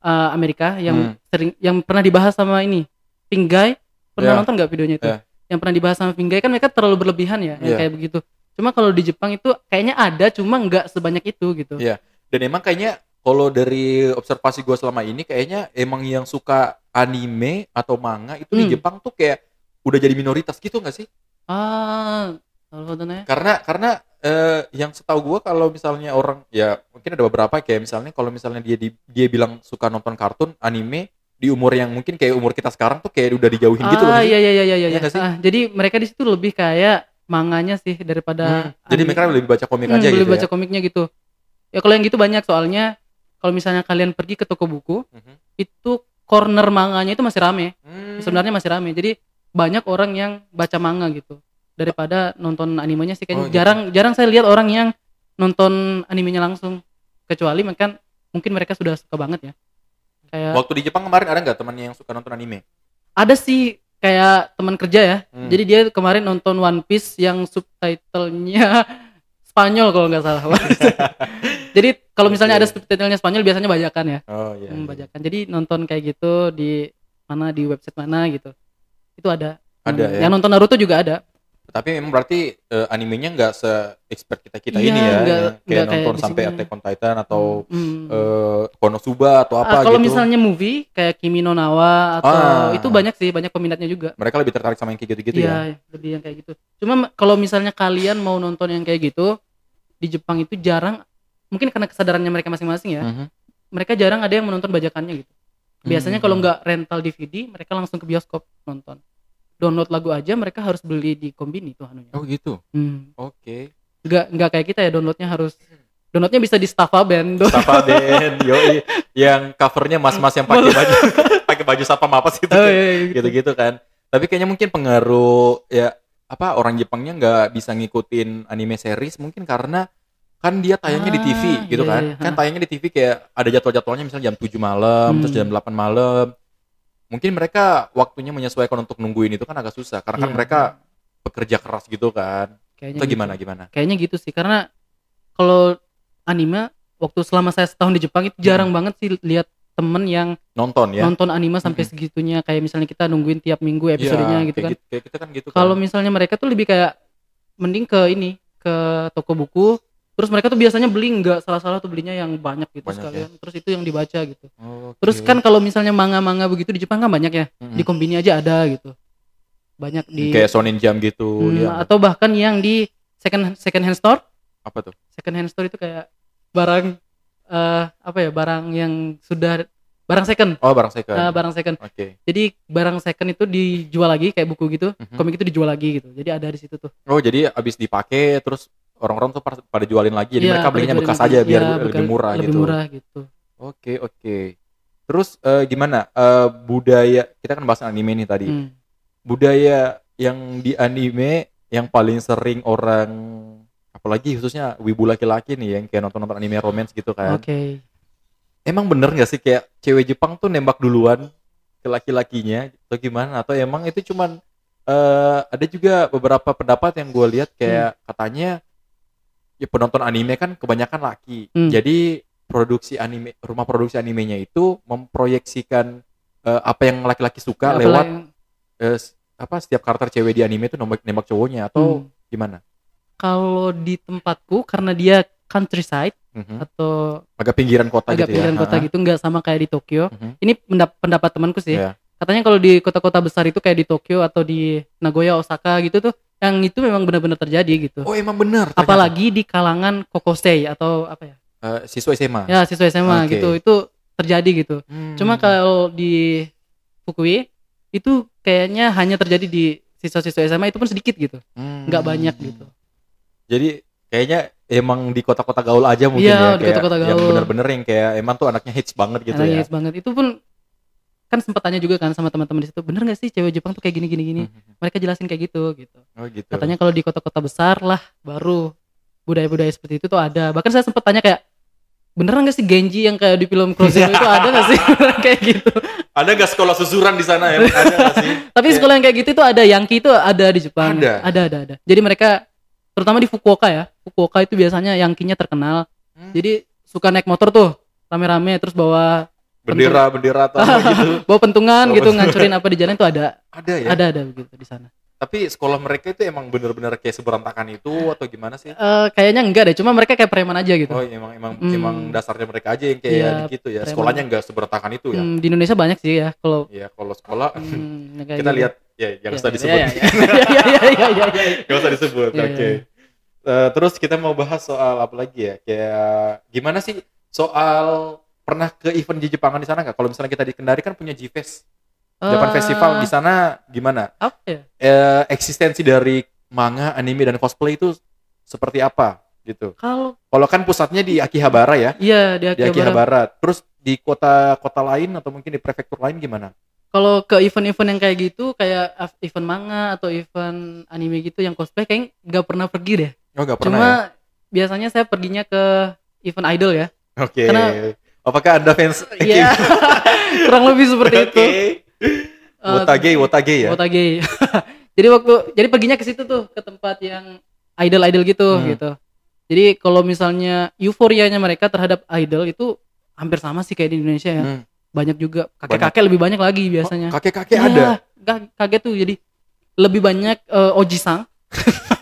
Uh, Amerika yang hmm. sering, yang pernah dibahas sama ini Pinggai, pernah yeah. nonton nggak videonya itu? Yeah. Yang pernah dibahas sama Pinggai kan mereka terlalu berlebihan ya, yeah. yang kayak begitu. Cuma kalau di Jepang itu kayaknya ada, cuma nggak sebanyak itu gitu. Iya. Yeah. Dan emang kayaknya kalau dari observasi gue selama ini kayaknya emang yang suka anime atau manga itu hmm. di Jepang tuh kayak udah jadi minoritas gitu nggak sih? Ah, karena karena eh, yang setahu gue kalau misalnya orang ya mungkin ada beberapa kayak misalnya kalau misalnya dia dia bilang suka nonton kartun anime di umur yang mungkin kayak umur kita sekarang tuh kayak udah dijauhin ah, gitu loh. Ah iya iya iya iya. Ya, ah, jadi mereka di situ lebih kayak manganya sih daripada hmm, jadi mereka lebih baca komik hmm, aja gitu. Lebih baca ya? Komiknya gitu. Ya kalau yang gitu banyak soalnya kalau misalnya kalian pergi ke toko buku, mm-hmm. itu corner manganya itu masih rame. Hmm. Sebenarnya masih rame. Jadi banyak orang yang baca manga gitu daripada nonton animenya sih kayaknya. Oh, gitu. Jarang jarang saya lihat orang yang nonton animenya langsung kecuali kan mungkin mereka sudah suka banget ya. Kayak waktu di Jepang kemarin ada nggak temannya yang suka nonton anime? Ada sih, kayak teman kerja ya. Hmm. Jadi dia kemarin nonton One Piece yang subtitlenya Spanyol kalau nggak salah. Jadi kalau misalnya okay. ada subtitlenya Spanyol biasanya bajakan ya. Oh iya. Yeah, hmm, bajakan. Yeah. Jadi nonton kayak gitu di mana di website mana gitu. Itu ada. Ada hmm. ya. Yang nonton Naruto juga ada. Tapi memang berarti uh, animenya nggak se-expert kita-kita ya, ini ya enggak, kayak enggak nonton kayak sampai Attack on Titan atau hmm. uh, Konosuba atau apa ah, kalau gitu kalau misalnya movie kayak Kimi no Nawa atau ah. itu banyak sih, banyak peminatnya juga mereka lebih tertarik sama yang kayak gitu-gitu ya, ya lebih yang kayak gitu. Cuma kalau misalnya kalian mau nonton yang kayak gitu di Jepang itu jarang, mungkin karena kesadarannya mereka masing-masing ya mm-hmm. mereka jarang ada yang menonton bajakannya gitu biasanya mm-hmm. kalau nggak rental D V D mereka langsung ke bioskop nonton. Download lagu aja mereka harus beli di Kombini tuh anunya. Oh gitu. Hmm. Oke. Okay. Enggak enggak kayak kita ya downloadnya harus downloadnya bisa di Staffa Band. Staffa Band. Yoi. Yang covernya mas-mas yang pakai baju pakai baju Staffa Mapas gitu. Oh, iya, gitu. Gitu-gitu kan. Tapi kayaknya mungkin pengaruh ya apa orang Jepangnya enggak bisa ngikutin anime series mungkin karena kan dia tayangnya ah, di T V gitu iya, kan. Iya. Kan tayangnya di T V kayak ada jadwal-jadwalnya misalnya jam tujuh malam, hmm. terus jam delapan malam. Mungkin mereka waktunya menyesuaikan untuk nungguin itu kan agak susah karena iya. kan mereka pekerja keras gitu kan. Kayaknya atau gimana gitu. Gimana? Kayaknya gitu sih karena kalau anime waktu selama saya setahun di Jepang itu jarang hmm. banget sih lihat temen yang nonton ya. Nonton anime sampai mm-hmm. segitunya kayak misalnya kita nungguin tiap minggu episodenya ya, gitu kayak kan. Gitu, kayak kita kan gitu. Kalau kan. Misalnya mereka tuh lebih kayak mending ke ini, ke toko buku, terus mereka tuh biasanya beli nggak salah-salah tuh belinya yang banyak gitu banyak sekalian ya? Terus itu yang dibaca gitu oh, okay. terus kan kalau misalnya manga-manga begitu di Jepang kan banyak ya mm-hmm. di Kombini aja ada gitu banyak di kayak Shonen Jump gitu hmm, ya. Atau bahkan yang di second second hand store apa tuh second hand store itu kayak barang uh, apa ya barang yang sudah barang second oh barang second uh, barang second oke okay. Jadi barang second itu dijual lagi kayak buku gitu mm-hmm. komik itu dijual lagi gitu jadi ada di situ tuh oh jadi abis dipakai terus orang-orang tuh pada jualin lagi, jadi ya, mereka belinya bekas lagi. Aja biar ya, lebih, lebih murah lebih gitu. Murah gitu. Oke oke. Terus uh, gimana uh, budaya? Kita kan bahas anime nih tadi. Hmm. Budaya yang di anime yang paling sering orang, apalagi khususnya wibu laki-laki nih yang kayak nonton-nonton anime romance gitu kan. Oke. Okay. Emang bener nggak sih kayak cewek Jepang tuh nembak duluan ke laki-lakinya atau gimana? Atau emang itu cuman uh, ada juga beberapa pendapat yang gue lihat kayak hmm. katanya. Ya, penonton anime kan kebanyakan laki. Hmm. Jadi produksi anime, rumah produksi animenya itu memproyeksikan uh, apa yang laki-laki suka ya, lewat yang... uh, apa setiap karakter cewek di anime itu nembak, nembak cowoknya atau hmm. gimana? Kalau di tempatku karena dia countryside mm-hmm. atau agak pinggiran kota agak gitu pinggiran ya. Kota ha-ha. Gitu nggak sama kayak di Tokyo. Mm-hmm. Ini pendapat temanku sih. Yeah. Katanya kalau di kota-kota besar itu kayak di Tokyo atau di Nagoya, Osaka gitu tuh yang itu memang benar-benar terjadi gitu. Oh emang benar. Apalagi di kalangan kokosei atau apa ya? Uh, siswa S M A. Ya siswa S M A okay. gitu itu terjadi gitu. Hmm. Cuma kalau di Fukui itu kayaknya hanya terjadi di siswa-siswa S M A itu pun sedikit gitu, hmm. nggak banyak gitu. Jadi kayaknya emang di kota-kota gaul aja mungkin ya. Iya di kota-kota gaul. Yang benar-benar yang kayak emang tuh anaknya hits banget gitu anaknya ya. Hits banget itu pun. Kan sempat tanya juga kan sama teman-teman di situ, bener nggak sih cewek Jepang tuh kayak gini gini gini? Mereka jelasin kayak gitu gitu. Oh, gitu. Katanya kalau di kota-kota besar lah baru budaya-budaya seperti itu tuh ada. Bahkan saya sempat tanya kayak, beneran nggak sih Genji yang kayak di film Cross Zero itu ada nggak sih kayak gitu? Ada nggak sekolah susuran di sana ya? Ada nggak sih? Tapi sekolah yang kayak gitu tuh ada, Yankee itu ada di Jepang. Ada. Ya. ada ada ada. Jadi mereka terutama di Fukuoka ya, Fukuoka itu biasanya Yankee-nya terkenal. Hmm. Jadi suka naik motor tuh rame-rame terus bawa bendera-bendera atau gitu. Bawa pentungan bawa gitu pentungan. Ngancurin apa di jalan itu ada. Ada ya? Ada ada begitu di sana. Tapi sekolah mereka itu emang benar-benar kayak seberantakan itu atau gimana sih? Uh, kayaknya enggak deh, cuma mereka kayak preman aja gitu. Oh, emang emang hmm. emang dasarnya mereka aja yang kayak ya, gitu ya. Preman. Sekolahnya enggak seberantakan itu ya. Hmm, di Indonesia banyak sih ya kalau Iya, kalau sekolah hmm, kita gitu. Lihat ya yang sudah disebut. Iya iya iya iya iya. Enggak usah disebut. Oke. Okay. Uh, terus kita mau bahas soal apa lagi ya? Kayak gimana sih soal pernah ke event di Jepangan di sana enggak? Kalau misalnya kita di Kendari kan punya G-Fest. Japan uh, Festival di sana gimana? Apa ya? E, eksistensi dari manga, anime dan cosplay itu seperti apa gitu? Kalau kalau kan pusatnya di Akihabara ya? Iya, di Akihabara. Di Akihabara. Terus di kota-kota lain atau mungkin di prefektur lain gimana? Kalau ke event-event yang kayak gitu, kayak event manga atau event anime gitu yang cosplay kayaknya nggak pernah pergi deh. Oh, nggak pernah. Cuma ya? Biasanya saya perginya ke event idol ya. Oke. Okay. Karena apakah Anda fans? Iya. Kurang lebih seperti okay. itu. Wotagei, Wotagei ya. Wotagei. Jadi waktu, jadi perginya ke situ tuh, ke tempat yang idol-idol gitu, hmm. gitu. Jadi kalau misalnya euforianya mereka terhadap idol itu hampir sama sih kayak di Indonesia ya. Hmm. Banyak juga kakek-kakek banyak. Lebih banyak lagi biasanya. Oh, kakek-kakek ya, ada. Kakek tuh jadi lebih banyak uh, Ojisan.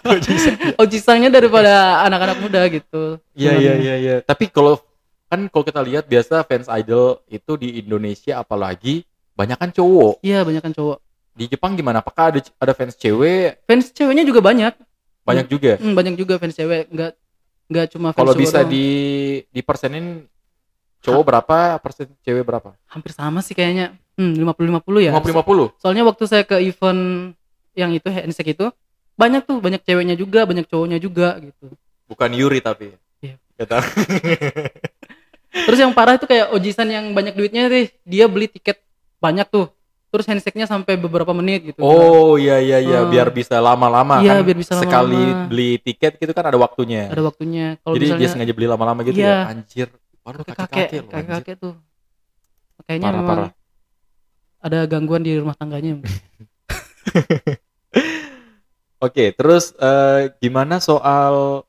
Ojisan. Ojisannya daripada anak-anak muda gitu. Iya iya iya. Ya. Tapi kalau kan kalau kita lihat biasa fans idol itu di Indonesia apalagi banyak kan cowok. Iya, banyak kan cowok. Di Jepang gimana? Apakah ada ada fans cewek? Fans ceweknya juga banyak. Banyak hmm. juga. Hmm, banyak juga fans cewek. Enggak enggak cuma fans cowok. Kalau bisa doang. di dipersenin cowok ha- berapa, persen cewek berapa? Hampir sama sih kayaknya. Hmm, lima puluh lima puluh ya. lima puluh lima puluh. Soalnya waktu saya ke event yang itu handshake itu banyak tuh, banyak ceweknya juga, banyak cowoknya juga gitu. Bukan Yuri tapi. Iya. Kata. Terus yang parah itu kayak Ojisan yang banyak duitnya deh, dia beli tiket banyak tuh, terus handshake-nya sampai beberapa menit gitu. Oh iya iya iya, hmm. biar bisa lama-lama iya, kan. Biar bisa lama-lama. Sekali beli tiket gitu kan ada waktunya. Ada waktunya. Kalau jadi misalnya, dia sengaja beli lama-lama gitu iya. ya. Anjir, baru kakek-kakek loh. Kakek-kakek tuh. Kayaknya parah, memang parah. Ada gangguan di rumah tangganya. Oke, terus uh, gimana soal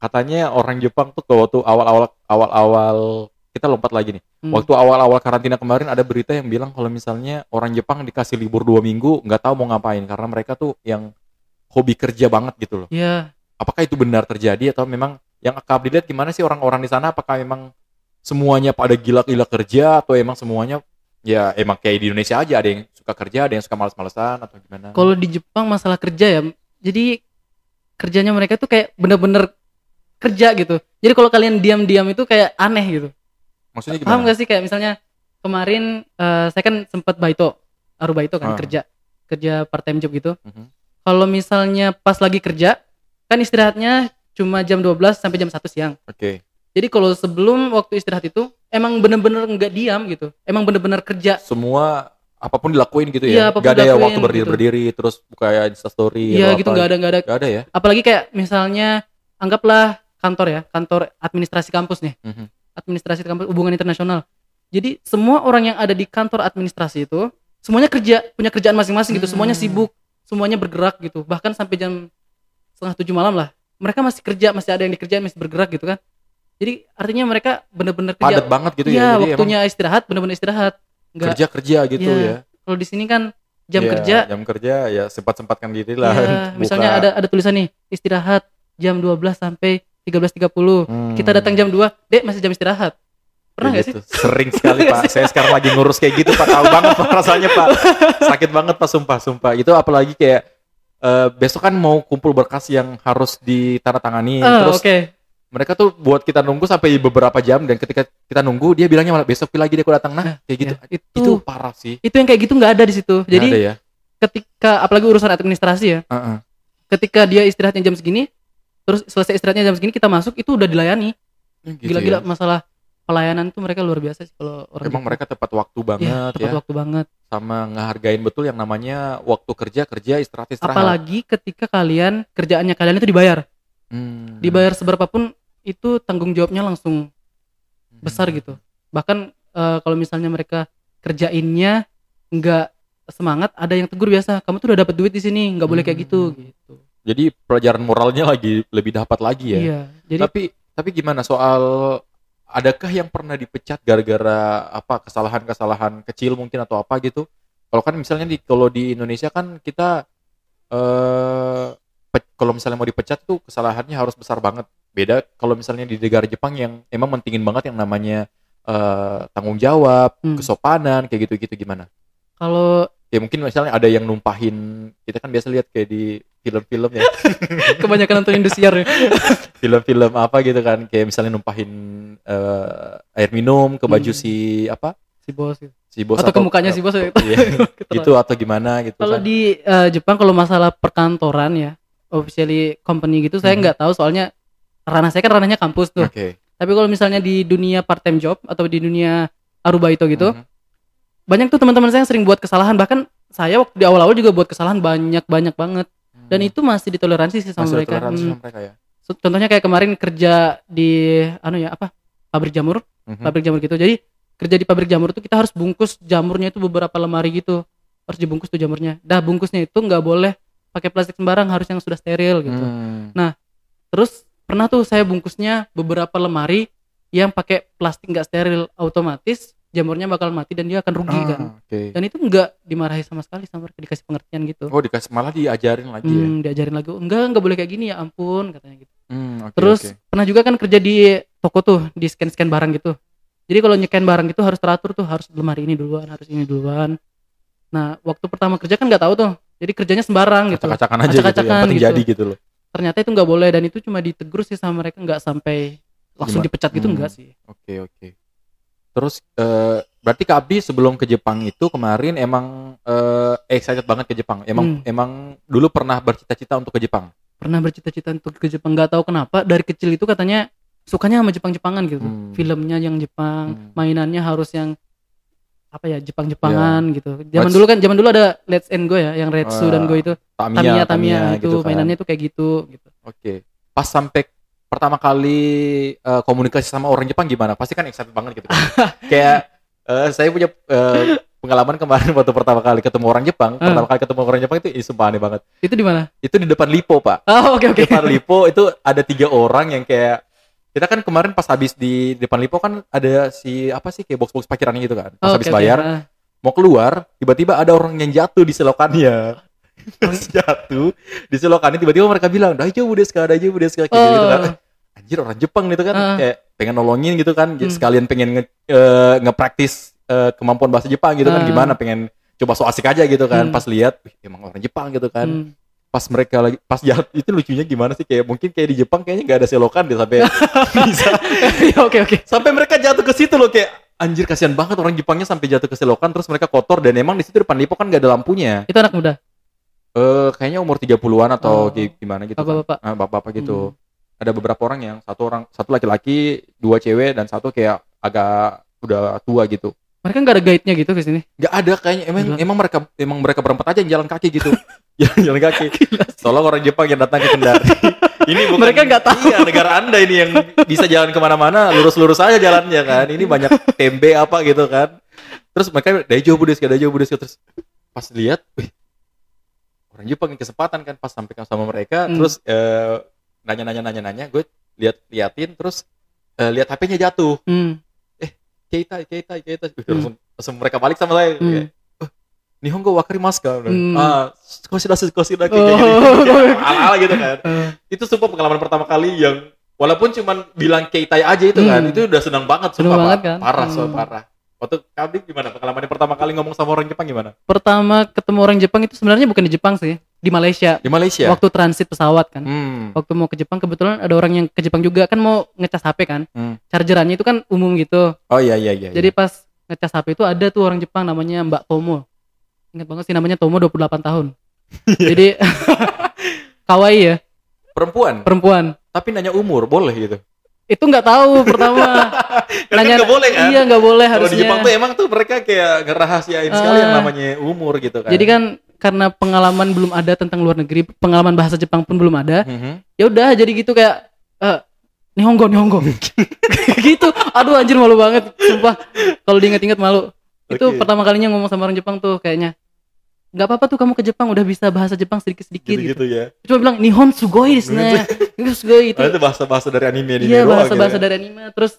katanya orang Jepang tuh kalau tuh awal-awal awal-awal kita lompat lagi nih. Hmm. Waktu awal-awal karantina kemarin ada berita yang bilang kalau misalnya orang Jepang dikasih libur dua minggu nggak tahu mau ngapain karena mereka tuh yang hobi kerja banget gitu loh. Iya. Yeah. Apakah itu benar terjadi atau memang yang Kak Abi lihat gimana sih orang-orang di sana? Apakah memang semuanya pada gila-gila kerja atau emang semuanya ya emang kayak di Indonesia aja ada yang suka kerja, ada yang suka malas-malasan atau gimana? Kalau di Jepang masalah kerja ya. Jadi kerjanya mereka tuh kayak bener-bener kerja gitu. Jadi kalau kalian diam-diam itu kayak aneh gitu. Maksudnya gimana? Paham gak sih kayak misalnya kemarin uh, saya kan sempat baito, Arubaito kan ah. kerja kerja part time job gitu. Uh-huh. Kalau misalnya pas lagi kerja kan istirahatnya cuma jam dua belas sampai jam satu siang. Oke. Okay. Jadi kalau sebelum waktu istirahat itu emang bener-bener nggak diam gitu, emang bener-bener kerja. Semua apapun dilakuin gitu ya. ya gak ada ya waktu berdiri gitu. berdiri terus buka Instastory. Iya gitu nggak ada nggak ada. Gak ada ya. Apalagi kayak misalnya anggaplah kantor ya kantor administrasi kampus nih. Uh-huh. Administrasi kampus hubungan internasional. Jadi semua orang yang ada di kantor administrasi itu semuanya kerja, punya kerjaan masing-masing gitu. Hmm. Semuanya sibuk, semuanya bergerak gitu. Bahkan sampai jam setengah tujuh malam lah. Mereka masih kerja, masih ada yang dikerjain, masih bergerak gitu kan. Jadi artinya mereka benar-benar kerja. Padat banget gitu ya. Iya, waktunya istirahat, benar-benar istirahat. Enggak, kerja-kerja gitu ya. ya. Kalau di sini kan jam ya, kerja. Jam kerja ya sempat-sempatkan diri lah. Ya, misalnya ada ada tulisan nih, istirahat jam dua belas sampai tiga belas tiga puluh hmm. kita datang jam dua, dek masih jam istirahat. Pernah nggak gitu. sih? Sering sekali Pak, saya sekarang lagi ngurus kayak gitu Pak, tahu banget Pak rasanya Pak, sakit banget Pak, sumpah sumpah. Itu apalagi kayak uh, besok kan mau kumpul berkas yang harus ditandatangani, oh, terus okay. mereka tuh buat kita nunggu sampai beberapa jam dan ketika kita nunggu dia bilangnya malah besok lagi dia datang nah kayak gitu. Ya, itu, itu parah sih. Itu yang kayak gitu nggak ada di situ. Jadi ada ya. Ketika apalagi urusan administrasi ya, uh-uh. ketika dia istirahatnya jam segini. Terus selesai istirahatnya jam segini kita masuk itu udah dilayani. Gitu gila-gila ya. Masalah pelayanan tuh mereka luar biasa sih kalau orang. Emang gitu. Mereka tepat waktu banget ya. Tepat ya. waktu banget. Sama ngehargain betul yang namanya waktu kerja kerja istirahat istirahat. Apalagi ketika kalian kerjaannya kalian itu dibayar. Hmm. Dibayar seberapa pun itu tanggung jawabnya langsung besar hmm. gitu. Bahkan uh, kalau misalnya mereka kerjainnya nggak semangat ada yang tegur biasa. Kamu tuh udah dapat duit di sini nggak boleh hmm. kayak gitu gitu. Jadi pelajaran moralnya lagi lebih dapat lagi ya. Iya, jadi... Tapi tapi gimana soal adakah yang pernah dipecat gara-gara apa kesalahan-kesalahan kecil mungkin atau apa gitu? Kalau kan misalnya di kalau di Indonesia kan kita uh, pe- kalau misalnya mau dipecat tuh kesalahannya harus besar banget. Beda kalau misalnya di negara Jepang yang emang mentingin banget yang namanya uh, tanggung jawab, hmm. kesopanan, kayak gitu-gitu. Gimana? Kalau ya mungkin misalnya ada yang numpahin, kita kan biasa lihat kayak di film-film ya. Kebanyakan nonton Indosiar ya. Film-film apa gitu kan, kayak misalnya numpahin uh, air minum ke baju hmm. si apa? Si bos gitu. Si bos atau, atau ke mukanya uh, si bos ya. Gitu atau gimana gitu. Kalau di uh, Jepang kalau masalah perkantoran ya, officially company gitu, saya nggak hmm. tahu soalnya ranah saya kan ranahnya kampus tuh. Okay. Tapi kalau misalnya di dunia part time job atau di dunia Arubaito gitu, hmm. banyak tuh teman-teman saya yang sering buat kesalahan. Bahkan saya waktu di awal-awal juga buat kesalahan banyak-banyak banget. Dan itu masih ditoleransi sih sama masih mereka. Masih hmm. mereka ya. So, contohnya kayak kemarin kerja di anu ya apa? pabrik jamur. Mm-hmm. Pabrik jamur gitu. Jadi kerja di pabrik jamur itu kita harus bungkus jamurnya itu beberapa lemari gitu. Harus dibungkus tuh jamurnya. Dah bungkusnya itu enggak boleh pakai plastik sembarang, harus yang sudah steril gitu. Mm. Nah, terus pernah tuh saya bungkusnya beberapa lemari yang pakai plastik enggak steril, otomatis jamurnya bakal mati dan dia akan rugi ah, kan. Okay. Dan itu enggak dimarahi sama sekali, sama mereka dikasih pengertian gitu. Oh, dikasih malah diajarin lagi hmm, ya. diajarin lagi. Enggak, enggak boleh kayak gini, ya ampun katanya gitu. Hmm, okay, terus okay. pernah juga kan kerja di toko tuh, di scan-scan barang gitu. Jadi kalau nyekan barang gitu harus teratur tuh, harus lemari ini duluan, harus ini duluan. Nah, waktu pertama kerja kan enggak tahu tuh. Jadi kerjanya sembarang gitu. Acak-acakan aja Acak-acakan gitu, yang penting gitu. jadi gitu loh. Ternyata itu enggak boleh dan itu cuma ditegur sih sama mereka, enggak sampai langsung Gimana? dipecat gitu hmm. enggak sih. Oke, okay, oke. Okay. Terus uh, berarti Kak Abdi sebelum ke Jepang itu kemarin emang uh, excited banget ke Jepang. Emang hmm. emang dulu pernah bercita-cita untuk ke Jepang. Pernah bercita-cita untuk ke Jepang, nggak tahu kenapa dari kecil itu katanya sukanya sama Jepang-Jepangan gitu. Hmm. Filmnya yang Jepang, hmm. mainannya harus yang apa ya Jepang-Jepangan yeah. gitu. Zaman Let's... dulu kan, zaman dulu ada Let's and Go ya, yang Retsu uh, dan Go itu. Tamiya, Tamiya, Tamiya itu gitu, mainannya kan. Tuh kayak gitu. gitu. Oke, okay. Pas sampai pertama kali uh, komunikasi sama orang Jepang gimana? Pasti kan excited banget gitu. Kayak uh, saya punya uh, pengalaman kemarin waktu pertama kali ketemu orang Jepang, uh. pertama kali ketemu orang Jepang itu sumpah aneh banget. Itu di mana? Itu di depan Lipo, Pak. Oh, oke okay, oke. Okay. Depan Lipo itu ada tiga orang yang kayak kita kan kemarin pas habis di depan Lipo kan ada si apa sih kayak box-box parkirannya gitu kan. Pas oh, habis okay, bayar okay. mau keluar, tiba-tiba ada orang yang jatuh di selokannya. Terus jatuh di selokannya, tiba-tiba mereka bilang dah jauh udah sekarang aja udah sekarang kayak oh. gitu kan, anjir orang Jepang gitu kan uh. kayak pengen nolongin gitu kan, hmm. sekalian pengen nge uh, ngepraktis uh, kemampuan bahasa Jepang gitu uh. kan, gimana pengen coba so asik aja gitu kan, hmm. pas lihat emang orang Jepang gitu kan, hmm. pas mereka lagi pas jatuh itu lucunya gimana sih, kayak mungkin kayak di Jepang kayaknya nggak ada selokan deh sampai bisa oke oke sampai mereka jatuh ke situ loh, kayak anjir kasihan banget orang Jepangnya sampai jatuh ke selokan terus mereka kotor, dan emang di situ depan Lipo kan nggak ada lampunya. Itu anak muda. Uh, kayaknya umur tiga puluhan atau oh. gimana gitu bapak-bapak kan? Nah, bapak-bapak gitu hmm. ada beberapa orang yang satu orang satu laki-laki dua cewek dan satu kayak agak udah tua gitu. Mereka nggak ada guide-nya gitu ke sini, nggak ada kayaknya emang Gila. emang mereka emang mereka berempat aja yang jalan kaki gitu. Jalan kaki tolong orang Jepang yang datang ke Kendari. Ini bukan, mereka nggak tahu iya, negara Anda ini yang bisa jalan kemana-mana lurus-lurus aja jalannya kan, ini banyak tembe apa gitu kan. Terus mereka daijo budes daijo budes terus pas lihat wih orang Jepang kesempatan kan, pas sampai sama mereka hmm. terus uh, nanya-nanya-nanya-nanya gue lihat-liatin terus uh, lihat H P-nya jatuh. Hmm. Eh, keita keita keita terus langsung mereka balik sama saya. Hmm. Oh, Nihongo wa karimasu ka? Hmm. Ah, kosida kosida kayak gitu. Ala-ala gitu kan. Itu sumpah pengalaman pertama kali yang walaupun cuman bilang keita aja itu kan, hmm. itu udah senang banget sumpah banget, kan? parah hmm. soal parah. Waktu Kak Abi gimana? Pengalaman pertama kali ngomong sama orang Jepang gimana? Pertama ketemu orang Jepang itu sebenarnya bukan di Jepang sih, di Malaysia. Di Malaysia. Waktu transit pesawat kan. Hmm. Waktu mau ke Jepang kebetulan ada orang yang ke Jepang juga kan mau ngecas H P kan. Hmm. Chargerannya itu kan umum gitu. Oh iya iya iya. Jadi iya. Pas ngecas H P itu ada tuh orang Jepang namanya Mbak Tomo. Ingat banget sih namanya Tomo, dua puluh delapan tahun. Jadi kawaii ya. Perempuan. Perempuan. Tapi nanya umur boleh gitu. Itu nggak tahu pertama nanya nggak boleh kan? Iya nggak boleh harusnya. Kalau di Jepang tuh emang tuh mereka kayak ngerahasiain uh, sekali yang namanya umur gitu kan. Jadi kan karena pengalaman belum ada tentang luar negeri, pengalaman bahasa Jepang pun belum ada. Mm-hmm. Ya udah jadi gitu kayak uh, nihongo nihongo gitu. Aduh anjir malu banget sumpah kalau diingat-ingat malu. Okay. Itu pertama kalinya ngomong sama orang Jepang tuh kayaknya. Gak apa-apa tuh kamu ke Jepang udah bisa bahasa Jepang sedikit-sedikit gitu, gitu. gitu ya. Cuma bilang Nihon sugoi desu ne. Sugoi itu. Nah, itu bahasa-bahasa dari anime anime. Iya, bahasa-bahasa gitu ya. dari anime. Terus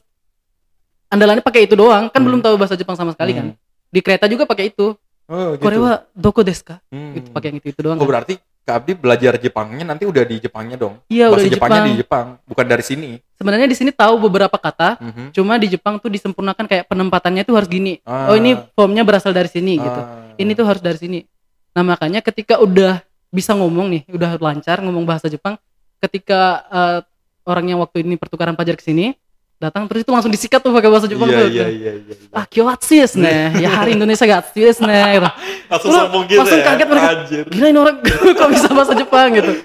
andalannya pakai itu doang, kan hmm. belum tahu bahasa Jepang sama sekali hmm. kan. Di kereta juga pakai itu. Oh, gitu. Korewa doko desu ka? Hmm. Gitu pakai yang itu doang. Oh, kan? Berarti Kak Abdi belajar Jepangnya nanti udah di Jepangnya dong. Iya, bahasa udah di Jepangnya Jepang. Di Jepang, bukan dari sini. Sebenarnya di sini tahu beberapa kata, mm-hmm. cuma di Jepang tuh disempurnakan kayak penempatannya tuh harus gini. Ah. Oh, ini formnya berasal dari sini ah. gitu. Ini tuh harus dari sini. Nah, makanya ketika udah bisa ngomong nih, udah lancar ngomong bahasa Jepang, ketika uh, orang yang waktu ini pertukaran pelajar ke sini datang terus itu langsung disikat tuh pakai bahasa Jepang yeah, tuh. Iya iya iya. Ah, kiwatsis nih. Ya hari Indonesia gatsis nih. Langsung sombong gitu. Langsung kaget ya? Mereka. Anjir. Gila ini orang kok bisa bahasa Jepang gitu.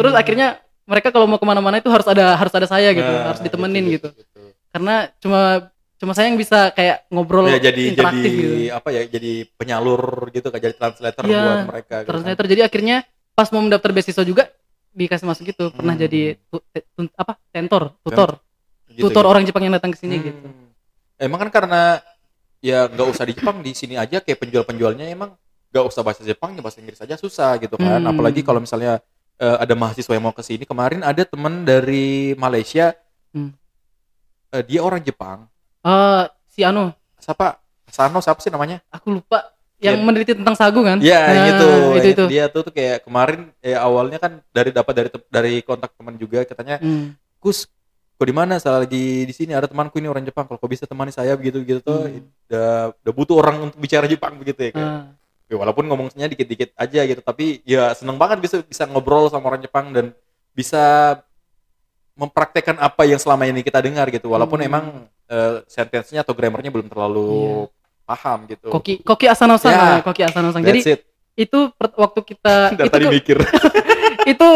Terus hmm. akhirnya mereka kalau mau kemana-mana itu harus ada harus ada saya gitu, nah, harus ditemenin gitu. gitu. gitu. Karena cuma cuma saya yang bisa kayak ngobrol ya, jadi, interaktif jadi, gitu. Apa ya? Jadi penyalur gitu, kayak jadi translator ya, buat mereka. Translator. Gitu. Jadi akhirnya pas mau mendaftar beasiswa juga dikasih masuk gitu. Pernah hmm. jadi tu, te, tu, apa? Tentor, tutor. Tentor. Gitu, tutor gitu. Orang Jepang yang datang ke sini hmm. gitu. Emang kan karena ya nggak usah di Jepang, di sini aja kayak penjual-penjualnya emang nggak usah bahasa Jepang, bahasa Inggris aja susah gitu kan. Hmm. Apalagi kalau misalnya uh, ada mahasiswa yang mau ke sini. Kemarin ada teman dari Malaysia, hmm. uh, dia orang Jepang. Uh, si Ano. Siapa? Asano siapa sih namanya? Aku lupa. Yang ya. Meneliti tentang sagu kan? Iya nah, gitu. Itu, itu. Dia tuh, tuh kayak kemarin eh, awalnya kan dari dapat dari dari kontak teman juga katanya, hmm. Kus kok di mana? Saya lagi di sini ada temanku ini orang Jepang. Kalau kau bisa temani saya begitu-begitu tuh, hmm. udah, udah butuh orang untuk bicara Jepang begitu ya. Kayak. Hmm. Ya walaupun ngomongnya dikit-dikit aja gitu, tapi ya seneng banget bisa bisa ngobrol sama orang Jepang dan bisa mempraktekkan apa yang selama ini kita dengar gitu. Walaupun hmm. emang uh, sentensnya atau grammarnya belum terlalu yeah. paham gitu. Koki Koki Asano-san, yeah. Koki Asano-san. That's Jadi it. Itu per- waktu kita itu tadi mikir. itu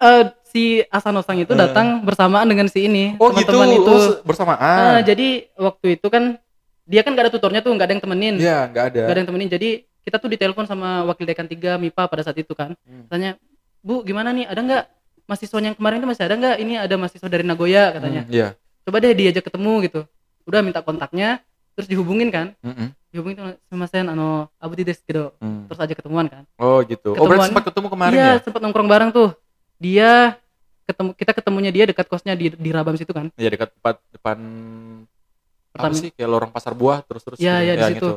uh, si Asano-sang itu datang bersamaan dengan si ini oh, teman-teman gitu. Itu oh, bersamaan. Nah, jadi waktu itu kan dia kan gak ada tutornya tuh, gak ada yang temenin. Iya, gak ada. Gak ada yang temenin. Jadi kita tuh ditelepon sama wakil dekan tiga M I P A pada saat itu kan. Hmm. Tanya, "Bu, gimana nih? Ada enggak mahasiswa yang kemarin itu masih ada enggak? Ini ada mahasiswa dari Nagoya," katanya. Hmm, yeah. Coba deh diajak ketemu gitu. Udah minta kontaknya, terus dihubungin kan? Mm-mm. Dihubungin sama Sen ano Abdi desu kedo. Hmm. Terus aja ketemuan kan. Oh, gitu. Ketemuan, oh, berarti sempat ketemu kemarin ya? Iya, sempat nongkrong bareng tuh. Dia ketemu kita ketemunya dia dekat kosnya di di Rabam situ kan? Iya dekat depan, depan apa sih kayak lorong pasar buah terus-terus. Iya iya di situ. Gitu.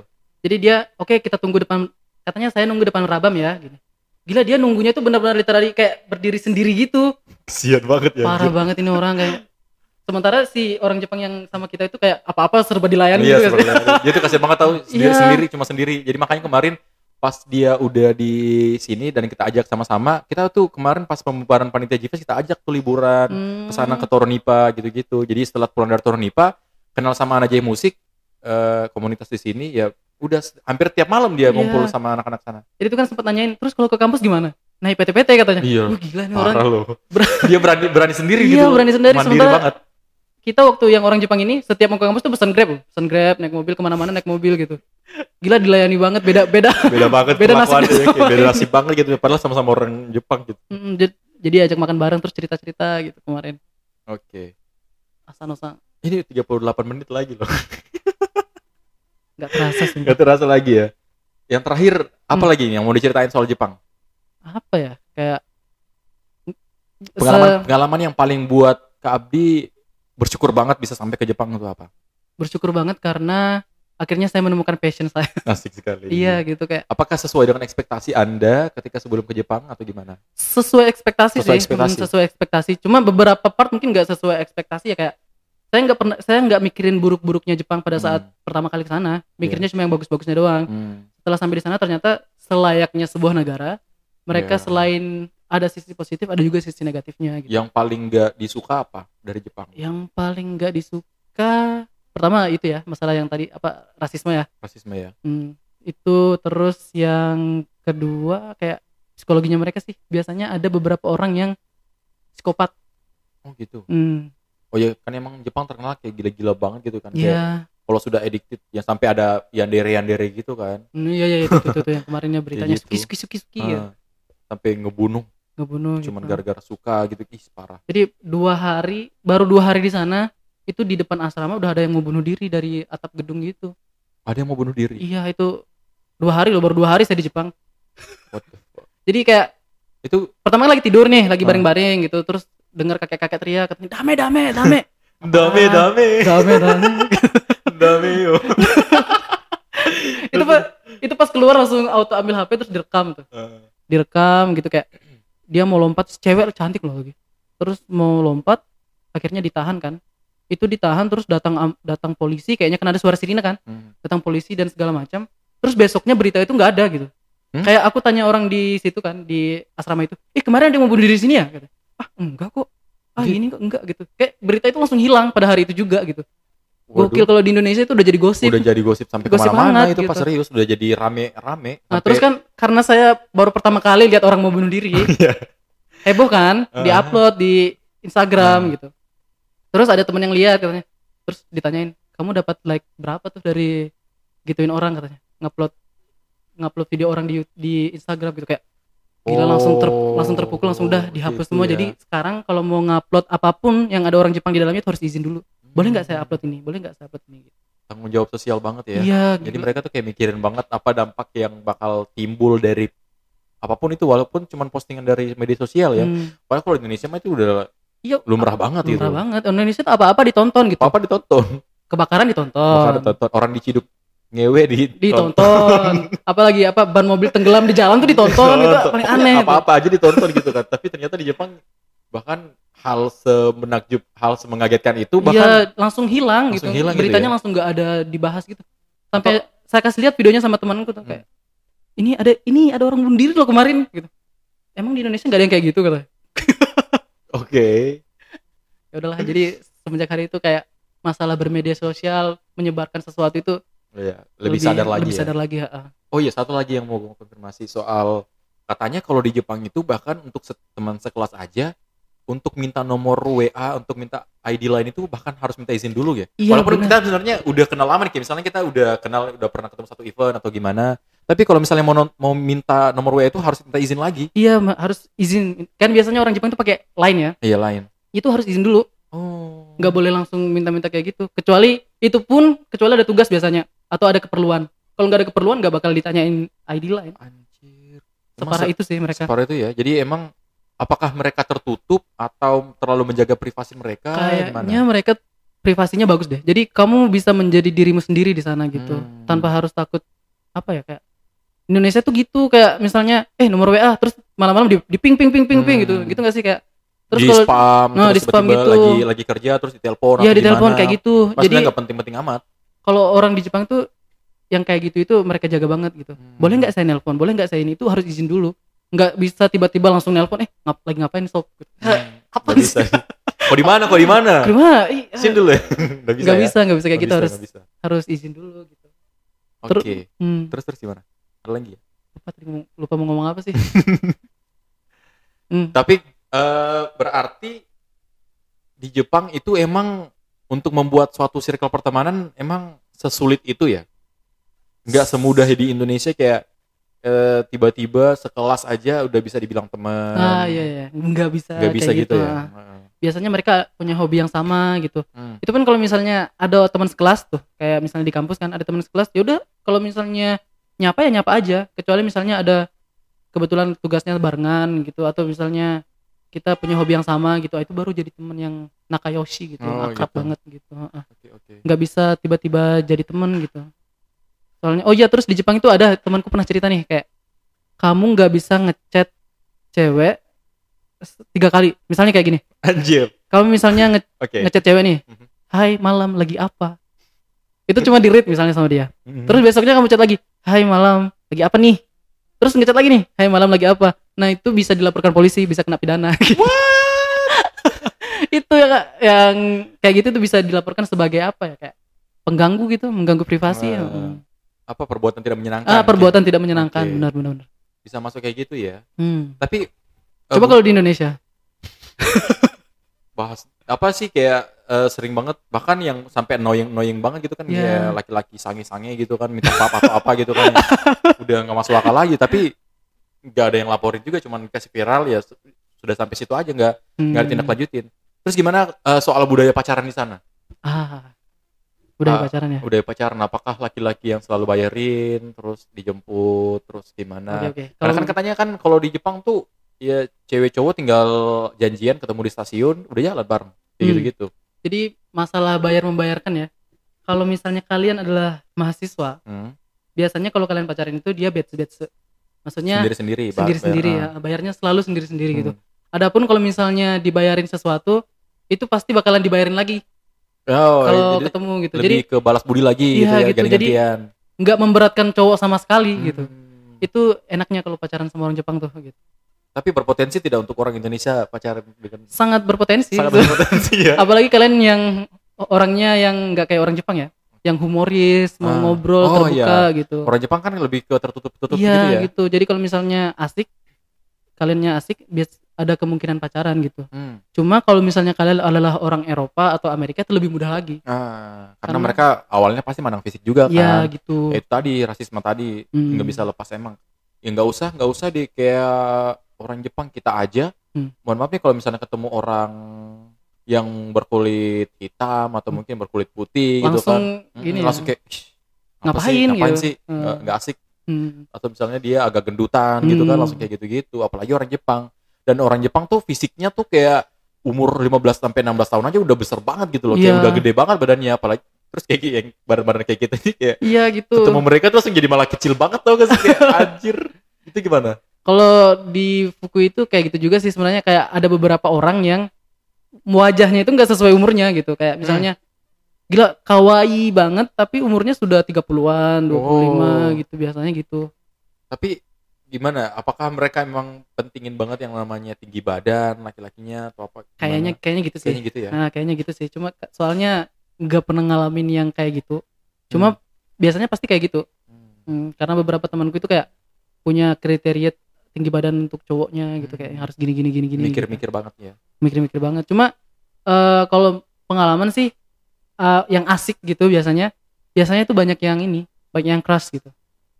Jadi dia oke okay, kita tunggu depan katanya saya nunggu depan Rabam ya. Gini. Gila dia nunggunya tuh benar-benar literally kayak berdiri sendiri gitu. Kesian banget ya. Parah anjir. Banget ini orang kayak. Sementara si orang Jepang yang sama kita itu kayak apa-apa serba dilayani iya, gitu. Iya dia tuh kasihan banget tahu sendiri-sendiri yeah. cuma sendiri. Jadi makanya kemarin pas dia udah di sini dan kita ajak sama-sama, kita tuh kemarin pas pembubaran panitia J V S kita ajak tuh liburan hmm. kesana ke Toronipa gitu-gitu. Jadi setelah pulang dari Toronipa kenal sama anak J musik eh, komunitas di sini ya udah hampir tiap malam dia yeah. ngumpul sama anak-anak sana. Jadi itu kan sempat nanyain terus kalau ke kampus gimana? Nah P T P T katanya. Iya. Oh, gila nih orang. Loh. Ber- dia berani berani sendiri gitu. Iya berani sendiri. Mandiri banget. Kita waktu yang orang Jepang ini setiap mau ke kampus tuh pesan grab, pesan grab naik mobil kemana-mana naik mobil gitu. Gila dilayani banget beda beda beda banget beda nasib ya, beda nasib banget gitu padahal sama-sama orang Jepang gitu mm, j- jadi ajak makan bareng terus cerita-cerita gitu kemarin oke okay. Asano-san ini tiga puluh delapan menit lagi loh nggak terasa sih nggak terasa lagi ya yang terakhir apa hmm. lagi nih yang mau diceritain soal Jepang apa ya kayak pengalaman se- pengalaman yang paling buat Kak Abdi bersyukur banget bisa sampai ke Jepang itu apa bersyukur banget karena akhirnya saya menemukan passion saya. Asik sekali. Iya gitu kayak. Apakah sesuai dengan ekspektasi Anda ketika sebelum ke Jepang atau gimana? Sesuai ekspektasi sesuai sih. Ekspektasi. Sesuai ekspektasi. Cuma beberapa part mungkin nggak sesuai ekspektasi ya kayak. Saya nggak pernah, saya nggak mikirin buruk-buruknya Jepang pada saat hmm. pertama kali ke sana. Mikirnya yeah. cuma yang bagus-bagusnya doang. Hmm. Setelah sampai di sana ternyata selayaknya sebuah negara, mereka yeah. selain ada sisi positif, ada juga sisi negatifnya. Gitu. Yang paling nggak disuka apa dari Jepang? Yang paling nggak disuka. Pertama itu ya masalah yang tadi apa rasisme ya rasisme ya hmm, itu terus yang kedua kayak psikologinya mereka sih biasanya ada beberapa orang yang psikopat oh gitu hmm. oh ya kan emang Jepang terkenal kayak gila-gila banget gitu kan yeah. kayak kalau sudah addicted yang sampai ada yang dere-dere gitu kan iya iya itu tuh yang kemarinnya beritanya suki suki suki suki ya sampai ngebunuh ngebunuh cuman gitu. Gara-gara suka gitu ih parah jadi dua hari baru dua hari di sana itu di depan asrama udah ada yang mau bunuh diri dari atap gedung gitu. Ada yang mau bunuh diri? Iya itu dua hari loh, baru dua hari saya di Jepang. What the fuck? Jadi kayak itu pertama lagi tidur nih, lagi bareng-bareng gitu, terus dengar kakek-kakek teriak katanya dame dame dame. dame dame. Dame dame. Dame yo. Itu pas itu pas keluar langsung auto ambil H P terus direkam tuh. direkam gitu, kayak dia mau lompat, cewek cantik loh lagi, terus mau lompat akhirnya ditahan kan, itu ditahan terus datang datang polisi, kayaknya kan ada suara sirine kan, hmm. datang polisi dan segala macam, terus besoknya berita itu nggak ada gitu. Hmm? Kayak aku tanya orang di situ kan, di asrama itu, eh kemarin ada yang mau bunuh diri di sini ya, kata, ah enggak kok, ah G- ini kok enggak gitu, kayak berita itu langsung hilang pada hari itu juga gitu. Waduh. Gokil kalau di Indonesia itu udah jadi gosip, udah jadi gosip sampai kemana-mana itu gitu. Pas serius udah jadi rame-rame. Nah sampai... terus kan karena saya baru pertama kali lihat orang mau bunuh diri, heboh kan, uh. diupload di Instagram uh. gitu. Terus ada teman yang lihat katanya, terus ditanyain, kamu dapat like berapa tuh dari gituin orang katanya, ngupload ngupload video orang di di Instagram gitu, kayak gila, oh, langsung ter, langsung terpukul, langsung udah dihapus gitu semua ya. Jadi sekarang kalau mau ngupload apapun yang ada orang Jepang di dalamnya itu harus izin dulu, boleh nggak saya upload ini, boleh nggak saya upload ini. Tanggung jawab sosial banget ya, ya jadi gitu. Mereka tuh kayak mikirin banget apa dampak yang bakal timbul dari apapun itu, walaupun cuman postingan dari media sosial ya. hmm. Padahal kalau di Indonesia mah itu udah Iya, lumrah apa, banget lumrah gitu. Lumrah banget. Indonesia tuh apa-apa ditonton gitu. Apa-apa ditonton. Kebakaran ditonton. Kebakaran ditonton. Orang diciduk ngewe ditonton. Ditonton. Apalagi apa ban mobil tenggelam di jalan tuh ditonton gitu. Paling aneh. Apa-apa tuh aja ditonton gitu kan. Tapi ternyata di Jepang bahkan hal semenakjub, hal semengagetkan itu bahkan ya, langsung hilang langsung gitu. Hilang beritanya gitu ya? Langsung enggak ada dibahas gitu. Sampai Atau... saya kasih lihat videonya sama temanku tuh kayak, hmm. "Ini ada ini ada orang bunuh diri loh kemarin." gitu. Emang di Indonesia enggak ada yang kayak gitu katanya. Oke. Okay. Ya udahlah, jadi semenjak hari itu kayak masalah bermedia sosial menyebarkan sesuatu itu oh ya, lebih, lebih sadar lagi. Lebih sadar ya? lagi, ha-ha. Oh iya, satu lagi yang mau gue konfirmasi soal katanya kalau di Jepang itu bahkan untuk teman sekelas aja untuk minta nomor W A, untuk minta I D lain itu bahkan harus minta izin dulu ya. Iya, walaupun bener. Kita sebenarnya udah kenal lama nih, misalnya kita udah kenal, udah pernah ketemu satu event atau gimana. Tapi kalau misalnya mau non- mau minta nomor W A itu harus minta izin lagi. Iya, harus izin. Kan biasanya orang Jepang itu pakai Line ya. Iya, Line. Itu harus izin dulu. Oh. Enggak boleh langsung minta-minta kayak gitu. Kecuali itu pun kecuali ada tugas biasanya atau ada keperluan. Kalau enggak ada keperluan enggak bakal ditanyain I D Line. Anjir. Separah itu sih mereka. Separah itu ya. Jadi emang apakah mereka tertutup atau terlalu menjaga privasi mereka? Kayaknya mereka privasinya bagus deh. Jadi kamu bisa menjadi dirimu sendiri di sana gitu, hmm. tanpa harus takut apa ya, kayak Indonesia tuh gitu, kayak misalnya eh nomor W A terus malam-malam di, di ping ping ping ping ping hmm. gitu. Gitu enggak sih kayak terus kalau spam, nah, terus di spam gitu. Lagi lagi kerja terus ditelepon ya, atau di telepon kayak gitu. Pas jadi enggak penting-penting amat. Kalau orang di Jepang tuh yang kayak gitu itu mereka jaga banget gitu. Hmm. Boleh enggak saya nelpon? Boleh enggak saya ini? Itu harus izin dulu. Nggak bisa tiba-tiba langsung nelpon, eh ngap lagi ngapain sob? Apa bisa? Kok di mana? Kok di mana? Di mana? Izin dulu ya. Nggak bisa. Nggak bisa, nggak bisa kayak gitu, harus harus izin dulu gitu. Oke. Terus terus gimana? Ada lagi ya? Lupa tadi lupa mau ngomong apa sih? hmm. Tapi uh, berarti di Jepang itu emang untuk membuat suatu circle pertemanan emang sesulit itu ya? Nggak semudah di Indonesia kayak E, tiba-tiba sekelas aja udah bisa dibilang teman. Ah iya iya, nggak bisa. Nggak bisa gitu, gitu ya. Biasanya mereka punya hobi yang sama gitu. Hmm. Itu pun kalau misalnya ada teman sekelas tuh, kayak misalnya di kampus kan ada teman sekelas, ya udah kalau misalnya nyapa ya nyapa aja, kecuali misalnya ada kebetulan tugasnya barengan gitu atau misalnya kita punya hobi yang sama gitu, itu baru jadi teman yang nakayoshi gitu, oh, akrab gitu banget gitu. Okay, okay. Nggak bisa tiba-tiba jadi teman gitu. Soalnya, oh iya terus di Jepang itu ada temanku pernah cerita nih kayak kamu nggak bisa ngechat cewek tiga kali, misalnya kayak gini. Anjir. Kamu misalnya nge- okay. ngechat cewek nih, hai malam lagi apa? Itu cuma di read misalnya sama dia. Terus besoknya kamu chat lagi, hai malam lagi apa nih? Terus ngechat lagi nih, hai malam lagi apa? Nah itu bisa dilaporkan polisi, bisa kena pidana. Itu ya, yang kayak gitu tuh bisa dilaporkan sebagai apa ya, kayak pengganggu gitu, mengganggu privasi. Wow. Ya. Apa perbuatan tidak menyenangkan? Ah, perbuatan gitu. Tidak menyenangkan, okay. benar, benar benar. Bisa masuk kayak gitu ya. Hmm. Tapi coba uh, kalau di Indonesia. Bahas apa sih kayak uh, sering banget bahkan yang sampai annoying-annoying banget gitu kan yeah. kayak laki-laki sange-sange gitu kan minta apa atau apa gitu kan. Udah enggak masuk akal lagi tapi enggak ada yang laporin juga, cuman kasih viral ya sudah sampai situ aja, enggak enggak hmm. ditindaklanjutin. Terus gimana uh, soal budaya pacaran di sana? Ah. Udah ah, pacaran ya? Udah pacaran, apakah laki-laki yang selalu bayarin, terus dijemput, terus gimana? Okay, okay. Karena kan katanya kan kalau di Jepang tuh ya cewek cowok tinggal janjian ketemu di stasiun, udah jalan bareng, kayak hmm. gitu-gitu. Jadi masalah bayar-membayarkan ya, kalau misalnya kalian adalah mahasiswa, hmm. biasanya kalau kalian pacaran itu dia batch-batch. Maksudnya sendiri-sendiri, sendiri-sendiri ya. Bayarnya selalu sendiri-sendiri hmm. gitu. Adapun kalau misalnya dibayarin sesuatu, itu pasti bakalan dibayarin lagi. Oh, kalau ketemu gitu. Lebih jadi ke balas budi lagi iya, gitu ya, gitu. Jadi enggak memberatkan cowok sama sekali hmm. gitu. Itu enaknya kalau pacaran sama orang Jepang tuh gitu. Tapi berpotensi tidak untuk orang Indonesia pacaran dengan... Sangat berpotensi. Sangat berpotensi ya. Apalagi kalian yang orangnya yang enggak kayak orang Jepang ya. Yang humoris, ah. mau ngobrol, oh, terbuka iya. gitu. Orang Jepang kan lebih ke tertutup-tutup iya, gitu ya. Gitu. Jadi kalau misalnya asik, kaliannya asik, bias, ada kemungkinan pacaran gitu. Hmm. Cuma kalau misalnya kalian adalah orang Eropa atau Amerika itu lebih mudah lagi. Ah, karena, karena mereka awalnya pasti mandang fisik juga kan. Iya gitu. Eh tadi rasisme tadi hmm. nggak bisa lepas emang. Ya nggak usah, nggak usah di kayak orang Jepang kita aja. Hmm. Mohon maaf nih kalau misalnya ketemu orang yang berkulit hitam atau mungkin berkulit putih langsung gitu kan gini, langsung kayak ngapain, ngapain gitu. sih hmm. nggak asik hmm. atau misalnya dia agak gendutan hmm. gitu kan langsung kayak gitu-gitu. Apalagi orang Jepang, dan orang Jepang tuh fisiknya tuh kayak umur lima belas sampai enam belas tahun aja udah besar banget gitu loh yeah. kayak udah gede banget badannya, apalagi terus kayak yang badan-badan kayak kita nih kayak yeah, gitu. Ketemu mereka terus jadi malah kecil banget tau gak sih kayak anjir. Itu gimana kalau di Fukui itu kayak gitu juga sih sebenarnya, kayak ada beberapa orang yang wajahnya itu gak sesuai umurnya gitu. Kayak misalnya hmm. gila kawaii banget tapi umurnya sudah tiga puluhan, dua puluh lima oh. gitu biasanya gitu. Tapi gimana, apakah mereka memang pentingin banget yang namanya tinggi badan laki-lakinya atau apa? Kayaknya kayaknya gitu sih. Kayaknya gitu ya. Nah, kayaknya gitu sih. Cuma soalnya gak pernah ngalamin yang kayak gitu. Cuma hmm. biasanya pasti kayak gitu. Hmm. Hmm, karena beberapa temanku itu kayak punya kriteria tinggi badan untuk cowoknya gitu hmm. kayak harus gini gini gini gini mikir-mikir gitu. Banget ya, mikir-mikir banget. Cuma uh, kalau pengalaman sih uh, yang asik gitu biasanya biasanya itu banyak yang ini banyak yang crush gitu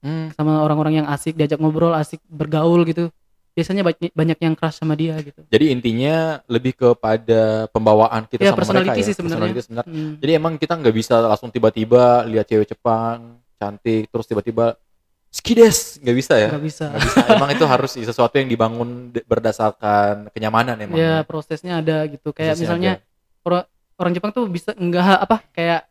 hmm. sama orang-orang yang asik, diajak ngobrol asik bergaul gitu, biasanya banyak, banyak yang crush sama dia gitu. Jadi intinya lebih kepada pembawaan kita ya, sama mereka ya, sih personality sebenarnya hmm. Jadi emang kita nggak bisa langsung tiba-tiba lihat cewek Jepang cantik terus tiba-tiba skides, nggak bisa ya? Nggak bisa. Nggak bisa. Emang itu harus sesuatu yang dibangun berdasarkan kenyamanan emang. Ya, ya. Prosesnya ada gitu. Kayak prosesnya misalnya ada. Orang Jepang tuh bisa nggak apa? Kayak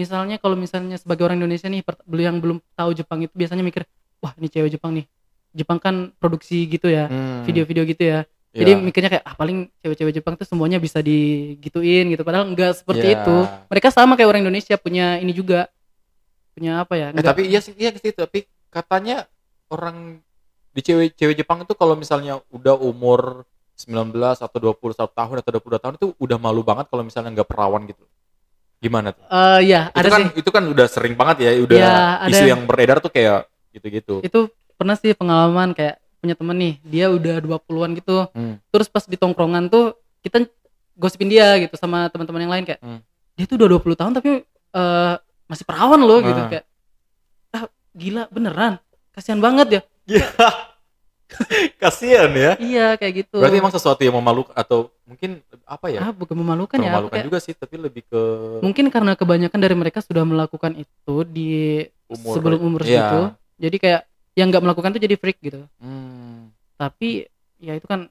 misalnya kalau misalnya sebagai orang Indonesia nih yang belum tahu Jepang itu biasanya mikir, wah ini cewek Jepang nih. Jepang kan produksi gitu ya, hmm. video-video gitu ya. Jadi yeah. mikirnya kayak ah paling cewek-cewek Jepang tuh semuanya bisa digituin gitu. Padahal nggak seperti yeah. itu. Mereka sama kayak orang Indonesia punya ini juga. Punya apa ya? Eh, tapi iya sih iya sih tapi katanya orang di cewek-cewek Jepang itu kalau misalnya udah umur sembilan belas atau dua puluh tahun atau dua puluh tahun itu udah malu banget kalau misalnya nggak perawan gitu. Gimana tuh? Uh, ya, itu ada kan sih. Itu kan udah sering banget ya, udah ya, isu yang beredar tuh kayak gitu-gitu. Itu pernah sih pengalaman kayak punya temen nih, dia udah dua puluhan gitu. Hmm. Terus pas di tongkrongan tuh kita gosipin dia gitu sama teman-teman yang lain kayak hmm. dia tuh udah dua puluh tahun tapi uh, masih perawan loh nah. gitu kayak gila beneran kasihan banget ya yeah. kasihan ya iya kayak gitu. Berarti emang sesuatu yang memalukan atau mungkin apa ya ah, bukan memalukan ya memalukan kayak... juga sih tapi lebih ke mungkin karena kebanyakan dari mereka sudah melakukan itu di umur, sebelum umur yeah. segitu jadi kayak yang nggak melakukan itu jadi freak gitu hmm. tapi ya itu kan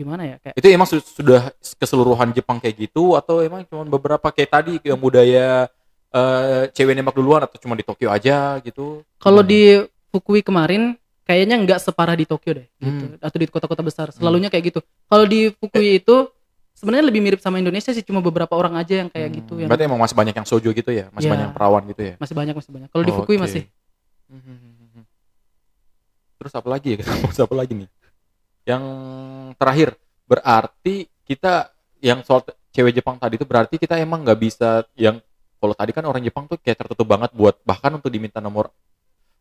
gimana ya kayak itu emang su- sudah keseluruhan Jepang kayak gitu atau emang cuma beberapa kayak tadi yang budaya Uh, cewek nembak duluan atau cuma di Tokyo aja gitu? Kalau di Fukui kemarin kayaknya nggak separah di Tokyo deh, gitu. hmm. atau di kota-kota besar. Selalunya hmm. kayak gitu. Kalau di Fukui eh. itu sebenarnya lebih mirip sama Indonesia sih, cuma beberapa orang aja yang kayak hmm. gitu. Yang... Berarti emang masih banyak yang sojo gitu ya, masih ya. banyak yang perawan gitu ya? Masih banyak, masih banyak. Kalau di Fukui okay. masih. Hmm. Terus apa lagi ya? Terus apa lagi nih? Yang terakhir berarti kita yang soal cewek Jepang tadi itu berarti kita emang nggak bisa yang kalau tadi kan orang Jepang tuh kayak tertutup banget buat bahkan untuk diminta nomor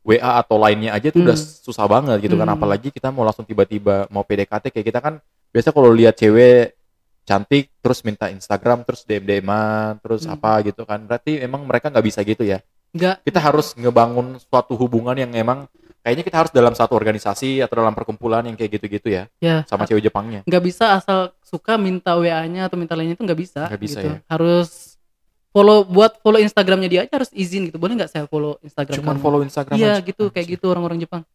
W A atau lainnya aja tuh hmm. udah susah banget gitu hmm. kan, apalagi kita mau langsung tiba-tiba mau P D K T kayak kita kan biasa kalau lihat cewek cantik terus minta Instagram terus D M D M-an terus hmm. apa gitu kan, berarti emang mereka nggak bisa gitu ya? Nggak. Kita harus ngebangun suatu hubungan yang emang kayaknya kita harus dalam satu organisasi atau dalam perkumpulan yang kayak gitu-gitu ya, ya sama cewek Jepangnya. Nggak bisa asal suka minta W A-nya atau minta lainnya itu nggak bisa. Nggak bisa gitu. ya. Harus follow buat follow Instagramnya dia aja harus izin gitu, boleh nggak saya follow Instagram cuman kamu? follow Instagram iya gitu kayak gitu orang-orang Jepang.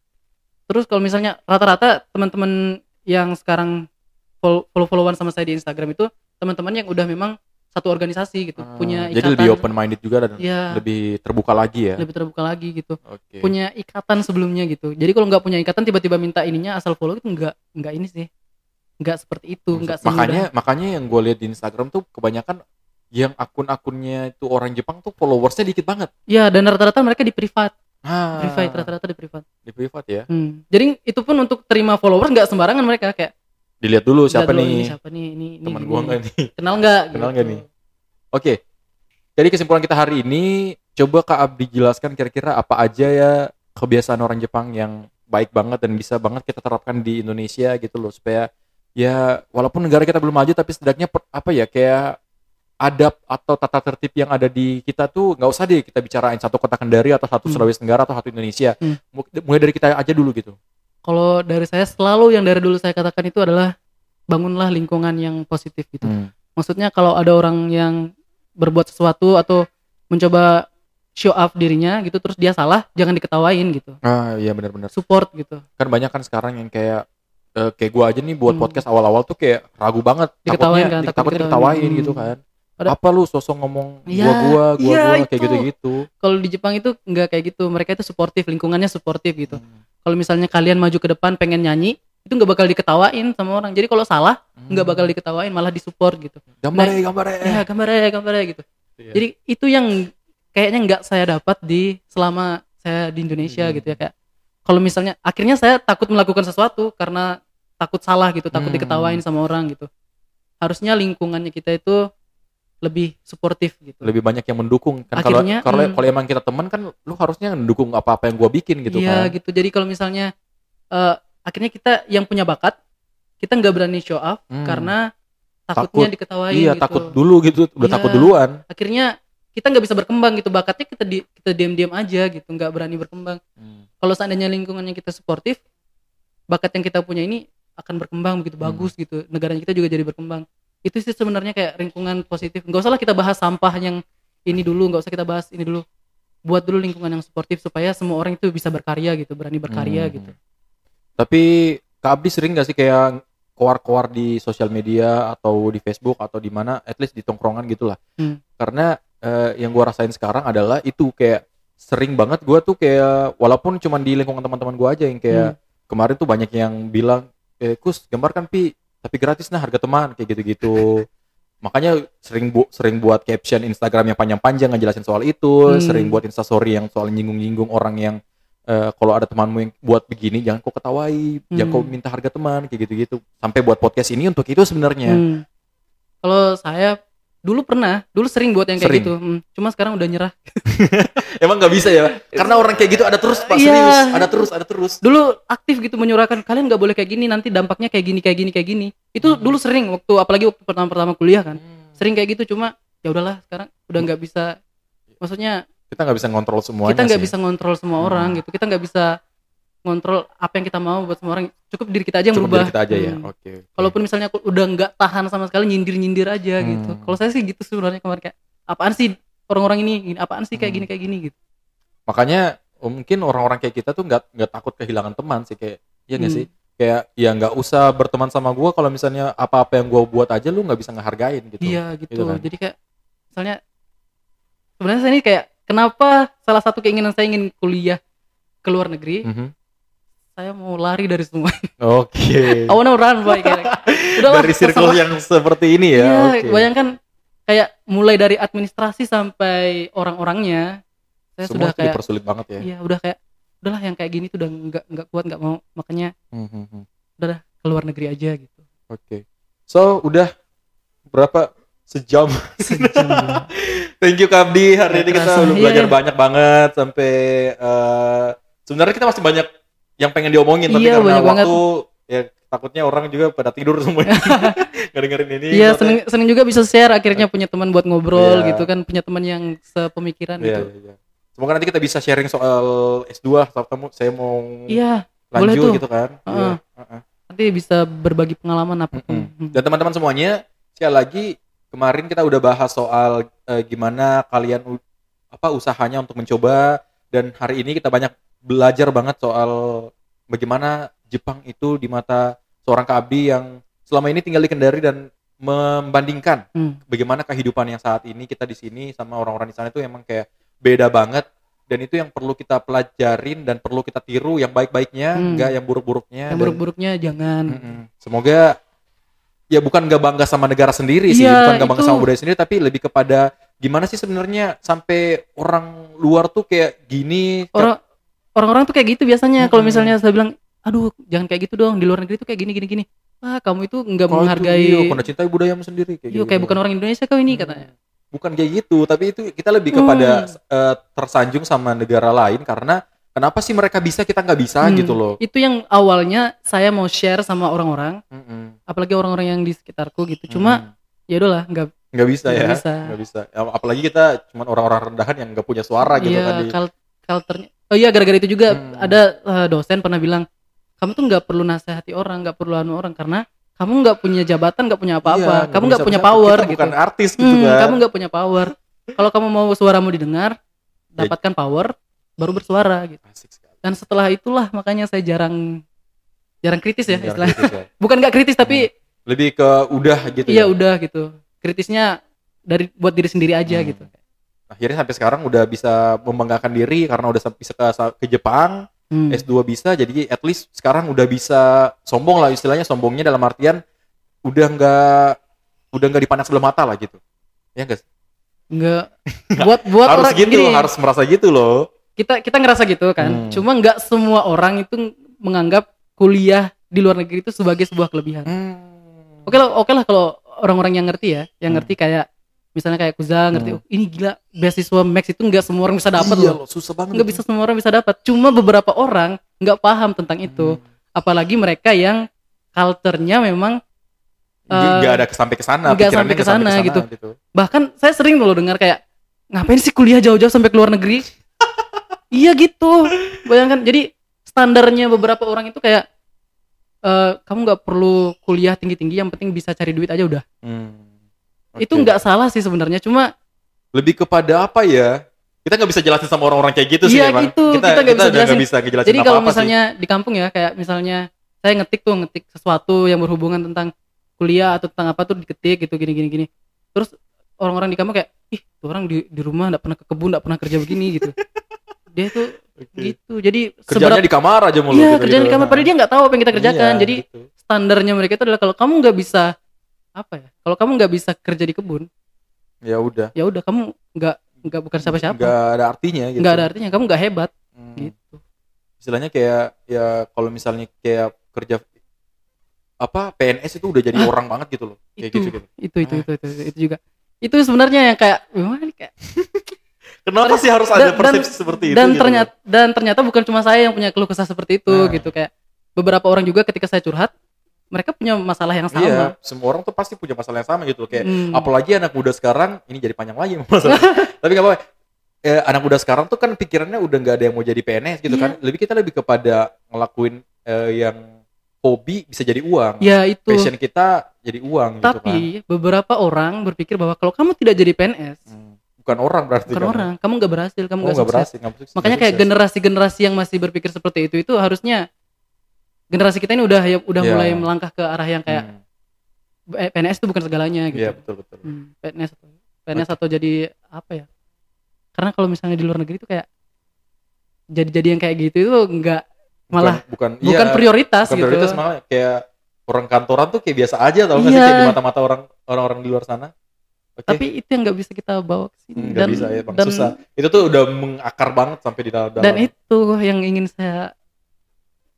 Terus kalau misalnya rata-rata teman-teman yang sekarang follow followan sama saya di Instagram itu teman-teman yang udah memang satu organisasi gitu, ah, punya ikatan. Jadi lebih open minded juga dan ya, lebih terbuka lagi ya. Lebih terbuka lagi gitu. Okay. Punya ikatan sebelumnya gitu. Jadi kalau nggak punya ikatan tiba-tiba minta ininya asal follow itu nggak nggak ini sih. Nggak seperti itu, nggak semudah. Makanya makanya yang gue lihat di Instagram tuh kebanyakan yang akun-akunnya itu orang Jepang tuh followersnya dikit banget. Iya, dan rata-rata mereka di privat. Ah, privat rata-rata di privat. Di privat ya. Hmm. Jadi itu pun untuk terima followers nggak sembarangan mereka, kayak dilihat dulu siapa dulu, nih, ini siapa nih, ini, ini teman gua nggak nih, kenal nggak, kenal nggak gitu nih. Oke, jadi kesimpulan kita hari ini, coba Kak Abdi jelaskan kira-kira apa aja ya kebiasaan orang Jepang yang baik banget dan bisa banget kita terapkan di Indonesia gitu loh, supaya ya walaupun negara kita belum maju tapi setidaknya per, apa ya kayak adab atau tata tertib yang ada di kita tuh nggak usah deh kita bicarain satu kota Kendari atau satu hmm. Sulawesi Tenggara atau satu Indonesia, hmm. mulai dari kita aja dulu gitu. Kalau dari saya selalu yang dari dulu saya katakan itu adalah bangunlah lingkungan yang positif gitu. Hmm. Maksudnya kalau ada orang yang berbuat sesuatu atau mencoba show off dirinya gitu terus dia salah, jangan diketawain gitu. Ah iya benar-benar. Support gitu. Kan banyak kan sekarang yang kayak eh, kayak gua aja nih buat hmm. podcast awal-awal tuh kayak ragu banget, diketawain, takutnya kan, takut diketawain, diketawain hmm. gitu kan. Pada, apa lu sosok ngomong ya, gua gua gua ya, gua kayak gitu-gitu. Kalau di Jepang itu enggak kayak gitu. Mereka itu suportif, lingkungannya suportif gitu. Hmm. Kalau misalnya kalian maju ke depan pengen nyanyi, itu nggak bakal diketawain sama orang. Jadi kalau salah nggak hmm. bakal diketawain, malah disupport gitu. Gambare, nah, gambare. Ya, gambare, gambare gitu. Yeah. Jadi itu yang kayaknya nggak saya dapat di selama saya di Indonesia hmm. gitu ya, kayak kalau misalnya akhirnya saya takut melakukan sesuatu karena takut salah gitu, takut hmm. diketawain sama orang gitu. Harusnya lingkungannya kita itu lebih suportif gitu. Lebih banyak yang mendukung kan, kalau kalau mm, kalau emang kita teman kan lu harusnya mendukung apa-apa yang gua bikin gitu iya, kan. Iya gitu. Jadi kalau misalnya uh, akhirnya kita yang punya bakat, kita enggak berani show off hmm. karena takutnya takut, diketawain iya, gitu. Iya, takut dulu gitu, udah iya, takut duluan. Akhirnya kita enggak bisa berkembang gitu, bakatnya kita di, kita diam-diam aja gitu, enggak berani berkembang. Hmm. Kalau seandainya lingkungannya kita suportif, bakat yang kita punya ini akan berkembang begitu hmm. bagus gitu. Negaranya kita juga jadi berkembang. Itu sih sebenarnya kayak lingkungan positif. Gak usah lah kita bahas sampah yang ini dulu, gak usah kita bahas ini dulu. Buat dulu lingkungan yang suportif supaya semua orang itu bisa berkarya gitu, berani berkarya hmm. gitu. Tapi Kak Abdi sering gak sih kayak keluar-keluar di sosial media atau di Facebook atau di mana, at least di tongkrongan gitu lah. Hmm. Karena eh, yang gue rasain sekarang adalah itu kayak sering banget gue tuh kayak walaupun cuma di lingkungan teman-teman gue aja yang kayak hmm. kemarin tuh banyak yang bilang, eh, Kus gambarkan Pi, tapi gratis nah harga teman, kayak gitu-gitu. Makanya sering bu- sering buat caption Instagram yang panjang-panjang ngejelasin soal itu, hmm. sering buat instastory yang soal nyinggung-nyinggung orang yang uh, kalau ada temanmu yang buat begini jangan kau ketawai, hmm. jangan kau minta harga teman, kayak gitu-gitu. Sampai buat podcast ini untuk itu sebenarnya. Hmm. Kalau saya dulu pernah, dulu sering buat yang kayak sering. gitu. Hmm. Cuma sekarang udah nyerah. Emang gak bisa ya? Karena orang kayak gitu ada terus Pak, serius. Yeah. Ada terus, ada terus. Dulu aktif gitu menyuarakan, kalian gak boleh kayak gini, nanti dampaknya kayak gini, kayak gini, kayak gini. Itu hmm. dulu sering, waktu apalagi waktu pertama-pertama kuliah kan. Hmm. Sering kayak gitu, cuma ya udahlah sekarang udah gak bisa. Maksudnya kita gak bisa ngontrol semuanya. Kita gak sih. bisa ngontrol semua hmm. orang gitu. Kita gak bisa ngontrol apa yang kita mau buat semua orang. Cukup diri kita aja yang Cukup berubah. Cukup diri kita aja hmm. ya. Oke. Okay, okay. Kalaupun misalnya aku udah enggak tahan sama sekali, nyindir-nyindir aja hmm. gitu. Kalau saya sih gitu sebenarnya kemarin, kayak apaan sih orang-orang ini? Apaan sih kayak hmm. gini kayak gini gitu. Makanya mungkin orang-orang kayak kita tuh enggak enggak takut kehilangan teman sih, kayak iya enggak hmm. sih? Kayak ya enggak usah berteman sama gua kalau misalnya apa-apa yang gua buat aja lu enggak bisa ngehargain gitu. Iya gitu. gitu kan? Jadi kayak misalnya sebenarnya saya ini kayak kenapa salah satu keinginan saya ingin kuliah ke luar negeri. Mm-hmm. Saya mau lari dari semua. Oke. Okay. I wanna run, boy. Udahlah, dari circle yang seperti ini ya. Iya, okay. Bayangkan kayak mulai dari administrasi sampai orang-orangnya, saya semua sudah kayak dipersulit banget ya. Iya, udah kayak udahlah yang kayak gini tuh udah enggak enggak kuat, enggak mau. Makanya mm-hmm. udahlah ke luar negeri aja gitu. Oke. Okay. So, udah berapa sejam? Sejam. Thank you Kak Abdi. Hari ya, ini kita udah belajar iya, banyak banget sampai uh, sebenarnya kita masih banyak yang pengen diomongin tapi iya, karena waktu banget. Ya takutnya orang juga pada tidur semuanya dengerin ini. Iya seneng, seneng juga bisa share akhirnya punya teman buat ngobrol yeah. gitu kan, punya teman yang sepemikiran yeah, gitu. Yeah, yeah. Semoga nanti kita bisa sharing soal S dua atau kamu saya mau yeah, lanjut gitu kan. Uh-uh. Yeah. Uh-uh. Nanti bisa berbagi pengalaman apa. Mm-hmm. Dan teman-teman semuanya sekali lagi kemarin kita udah bahas soal uh, gimana kalian u- apa usahanya untuk mencoba, dan hari ini kita banyak belajar banget soal bagaimana Jepang itu di mata seorang Kak Abi yang selama ini tinggal di Kendari dan membandingkan hmm. bagaimana kehidupan yang saat ini kita di sini sama orang-orang di sana itu emang kayak beda banget, dan itu yang perlu kita pelajarin dan perlu kita tiru yang baik-baiknya, hmm. enggak yang buruk-buruknya. Yang dan, buruk-buruknya jangan. Mm-mm. Semoga ya bukan enggak bangga sama negara sendiri sih, ya, bukan enggak bangga itu. Sama budaya sendiri, tapi lebih kepada gimana sih sebenarnya sampai orang luar tuh kayak gini. Orang, orang-orang tuh kayak gitu biasanya. Hmm. Kalau misalnya saya bilang, aduh jangan kayak gitu dong, di luar negeri tuh kayak gini-gini-gini. Ah, kamu itu enggak kalo menghargai itu, iya, kena cintai budayamu sendiri kayak, iya, gitu. Kayak bukan orang Indonesia kau ini, hmm. katanya. Bukan kayak gitu, tapi itu kita lebih kepada hmm. uh, tersanjung sama negara lain karena kenapa sih mereka bisa kita enggak bisa, hmm. gitu loh. Itu yang awalnya saya mau share sama orang-orang. Hmm. Apalagi orang-orang yang di sekitarku gitu. Cuma hmm. ya udahlah, enggak enggak bisa gak ya. Bisa. Enggak bisa. Apalagi kita cuma orang-orang rendahan yang enggak punya suara gitu ya, tadi. Iya, kal- kalternya. Oh iya, gara-gara itu juga hmm. ada uh, dosen pernah bilang, kamu tuh nggak perlu nasihati orang, nggak perlu anu orang, karena kamu nggak punya jabatan, nggak punya apa-apa, iya, kamu nggak punya power gitu. Bukan artis gitu hmm, kan. Kamu nggak punya power. Kalau kamu mau suaramu didengar, dapatkan power, baru bersuara gitu. Dan setelah itulah makanya saya jarang, jarang kritis ya jarang istilahnya. Kritis ya. Bukan nggak kritis tapi hmm. lebih ke udah gitu. Iya ya? Udah gitu. Kritisnya dari buat diri sendiri aja hmm. gitu. Akhirnya sampai sekarang udah bisa membanggakan diri karena udah bisa ke, ke Jepang. Hmm. S dua bisa, jadi at least sekarang udah bisa sombong lah istilahnya, sombongnya dalam artian udah nggak udah nggak dipandang sebelah mata lah gitu ya guys, nggak buat buat harus orang gitu gini, harus merasa gitu loh, kita kita ngerasa gitu kan, hmm. cuma nggak semua orang itu menganggap kuliah di luar negeri itu sebagai sebuah kelebihan. hmm. oke okay lah oke okay lah kalau orang-orang yang ngerti ya, yang hmm. ngerti kayak misalnya kayak Kuza ngerti, hmm. oh, ini gila beasiswa Max itu nggak semua orang bisa dapat iya, loh, susah banget. Nggak bisa semua orang bisa dapat. Cuma beberapa orang nggak paham tentang itu, hmm. apalagi mereka yang culture-nya memang nggak uh, ada sampai ke sana, nggak sampai ke sana gitu. gitu. Bahkan saya sering loh dengar kayak ngapain sih kuliah jauh-jauh sampai ke luar negeri? Iya gitu, bayangkan. Jadi standarnya beberapa orang itu kayak uh, kamu nggak perlu kuliah tinggi-tinggi, yang penting bisa cari duit aja udah. Hmm. Okay. Itu nggak salah sih sebenarnya, cuma lebih kepada apa ya, kita nggak bisa jelasin sama orang-orang kayak gitu sih memang. Iya gitu, kita nggak bisa jelasin. Bisa ngejelasin. Jadi kalau misalnya sih di kampung ya, kayak misalnya saya ngetik tuh ngetik sesuatu yang berhubungan tentang kuliah atau tentang apa tuh diketik gitu gini gini gini. Terus orang-orang di kampung kayak, ih tuh orang di di rumah nggak pernah ke kebun, nggak pernah kerja begini gitu. Dia tuh okay. gitu. Jadi kerjanya seberat, di kamar aja mulu. Iya gitu, kerjaan gitu, di kamar. Nah. Padahal dia nggak tahu apa yang kita kerjakan. Iya, jadi gitu. Standarnya mereka itu adalah kalau kamu nggak bisa apa ya, kalau kamu nggak bisa kerja di kebun, ya udah, ya udah kamu nggak nggak bukan siapa-siapa, nggak ada artinya, gitu. Nggak ada artinya, kamu nggak hebat, hmm. gitu. Istilahnya kayak ya kalau misalnya kayak kerja apa P N S itu udah jadi ah, orang banget gitu loh, kayak gitu gitu. Itu itu, ah. itu itu itu itu juga, itu sebenarnya yang kayak gimana kayak kenapa sih harus ada persepsi dan, seperti itu? Dan gitu ternyata gitu. dan ternyata bukan cuma saya yang punya keluh kesah seperti itu, ah. gitu kayak beberapa orang juga ketika saya curhat. Mereka punya masalah yang sama. Iya, semua orang tuh pasti punya masalah yang sama gitu loh. Kayak hmm. apalagi anak muda sekarang, ini jadi panjang lagi masalah. Tapi enggak apa-apa. Eh, anak muda sekarang tuh kan pikirannya udah enggak ada yang mau jadi P N S gitu, iya. kan. Lebih kita lebih kepada ngelakuin eh, yang hobi bisa jadi uang. Ya, itu. Passion kita jadi uang. Tapi, gitu kan. Tapi beberapa orang berpikir bahwa kalau kamu tidak jadi P N S, hmm. bukan orang berarti. Bukan kamu. orang, kamu enggak berhasil, kamu enggak oh, sukses. Berhasil, gak sukses. Makanya kayak generasi-generasi yang masih berpikir seperti itu itu harusnya generasi kita ini udah ya, udah yeah. mulai melangkah ke arah yang kayak hmm. P N S itu bukan segalanya gitu. Iya yeah, betul betul. Hmm, P N S atau P N S okay. atau jadi apa ya? Karena kalau misalnya di luar negeri itu kayak jadi-jadi yang kayak gitu itu enggak malah bukan bukan, bukan iya, prioritas bukan gitu. Prioritas malah kayak orang kantoran tuh kayak biasa aja tau enggak yeah. sih kayak di mata-mata orang orang-orang di luar sana. Okay. Tapi itu yang nggak bisa kita bawa ke sini. Nggak bisa ya, bang, dan, susah. Itu tuh udah mengakar banget sampai di dalam. Dan itu yang ingin saya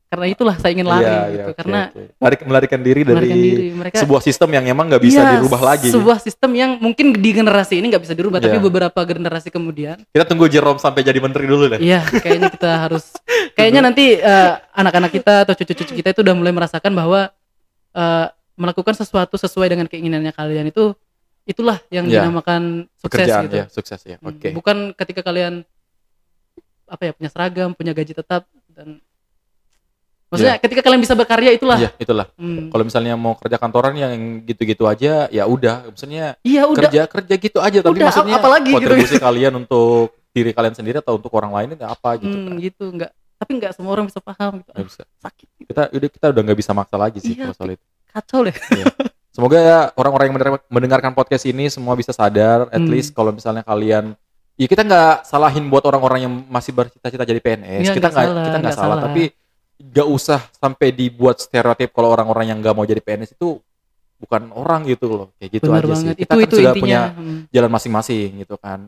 karena itulah saya ingin lari ya, gitu ya, okay, karena okay. Menarik, melarikan diri dari melarikan diri. Mereka, sebuah sistem yang emang nggak bisa ya, dirubah lagi sebuah gitu. Sistem yang mungkin di generasi ini nggak bisa dirubah ya. Tapi beberapa generasi kemudian kita tunggu Jerome sampai jadi menteri dulu deh ya, kayaknya kita harus kayaknya nanti uh, anak-anak kita atau cucu-cucu kita itu udah mulai merasakan bahwa uh, melakukan sesuatu sesuai dengan keinginannya kalian itu itulah yang ya. dinamakan sukses pekerjaan, gitu ya, sukses ya oke okay. Bukan ketika kalian apa ya punya seragam, punya gaji tetap dan maksudnya yeah. ketika kalian bisa berkarya itulah. Iya, yeah, itulah. Hmm. Kalau misalnya mau kerja kantoran yang gitu-gitu aja, ya udah. Maksudnya ya, udah. kerja-kerja gitu aja. Tapi udah, maksudnya apalagi, kontribusi gitu. Kalian untuk diri kalian sendiri atau untuk orang lain itu apa gitu hmm, kan? Gitu, enggak. Tapi enggak semua orang bisa paham. Gitu. Enggak bisa. Sakit. Gitu. Kita udah kita udah nggak bisa maksa lagi sih yeah, soal itu. Kacau deh. Yeah. Semoga ya orang-orang yang mendengarkan podcast ini semua bisa sadar, at hmm. least kalau misalnya kalian, ya kita nggak salahin buat orang-orang yang masih bercita-cita jadi P N S, ya, kita nggak kita nggak salah, salah, tapi nggak usah sampai dibuat stereotip kalau orang-orang yang nggak mau jadi P N S itu bukan orang gitu loh, kayak gitu. Bener aja banget. Sih. Kita itu, kan itu sudah intinya. punya jalan masing-masing gitu kan.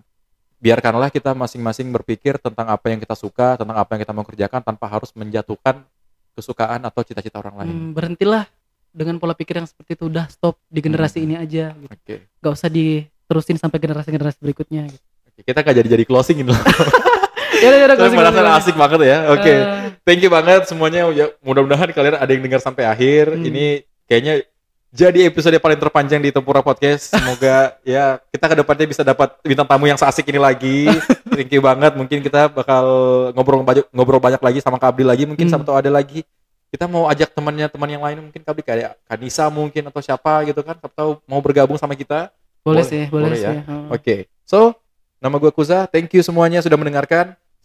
Biarkanlah kita masing-masing berpikir tentang apa yang kita suka, tentang apa yang kita mau kerjakan tanpa harus menjatuhkan kesukaan atau cita-cita orang lain. Hmm, berhentilah dengan pola pikir yang seperti itu, udah stop di generasi hmm. ini aja gitu. Okay. Gak usah diterusin sampai generasi-generasi berikutnya gitu. Okay, kita gak jadi-jadi closing gitu. Saya merasa asik banget ya. Oke, okay. uh... thank you banget semuanya. Ya, mudah-mudahan kalian ada yang dengar sampai akhir. Hmm. Ini kayaknya jadi episode paling terpanjang di Tempura Podcast. Semoga ya kita kedepannya bisa dapat bintang tamu yang seasik ini lagi. Thank you banget. Mungkin kita bakal ngobrol banyak, ngobrol banyak lagi sama Kak Abdi lagi. Mungkin hmm. sama ada lagi. Kita mau ajak temannya, teman yang lain. Mungkin Kak Abdi kayak Kanisa mungkin atau siapa gitu kan. Atau mau bergabung sama kita. Boleh, boleh sih, boleh, boleh sih. Ya. Oke, okay. So nama gue Kuza. Thank you semuanya sudah mendengarkan.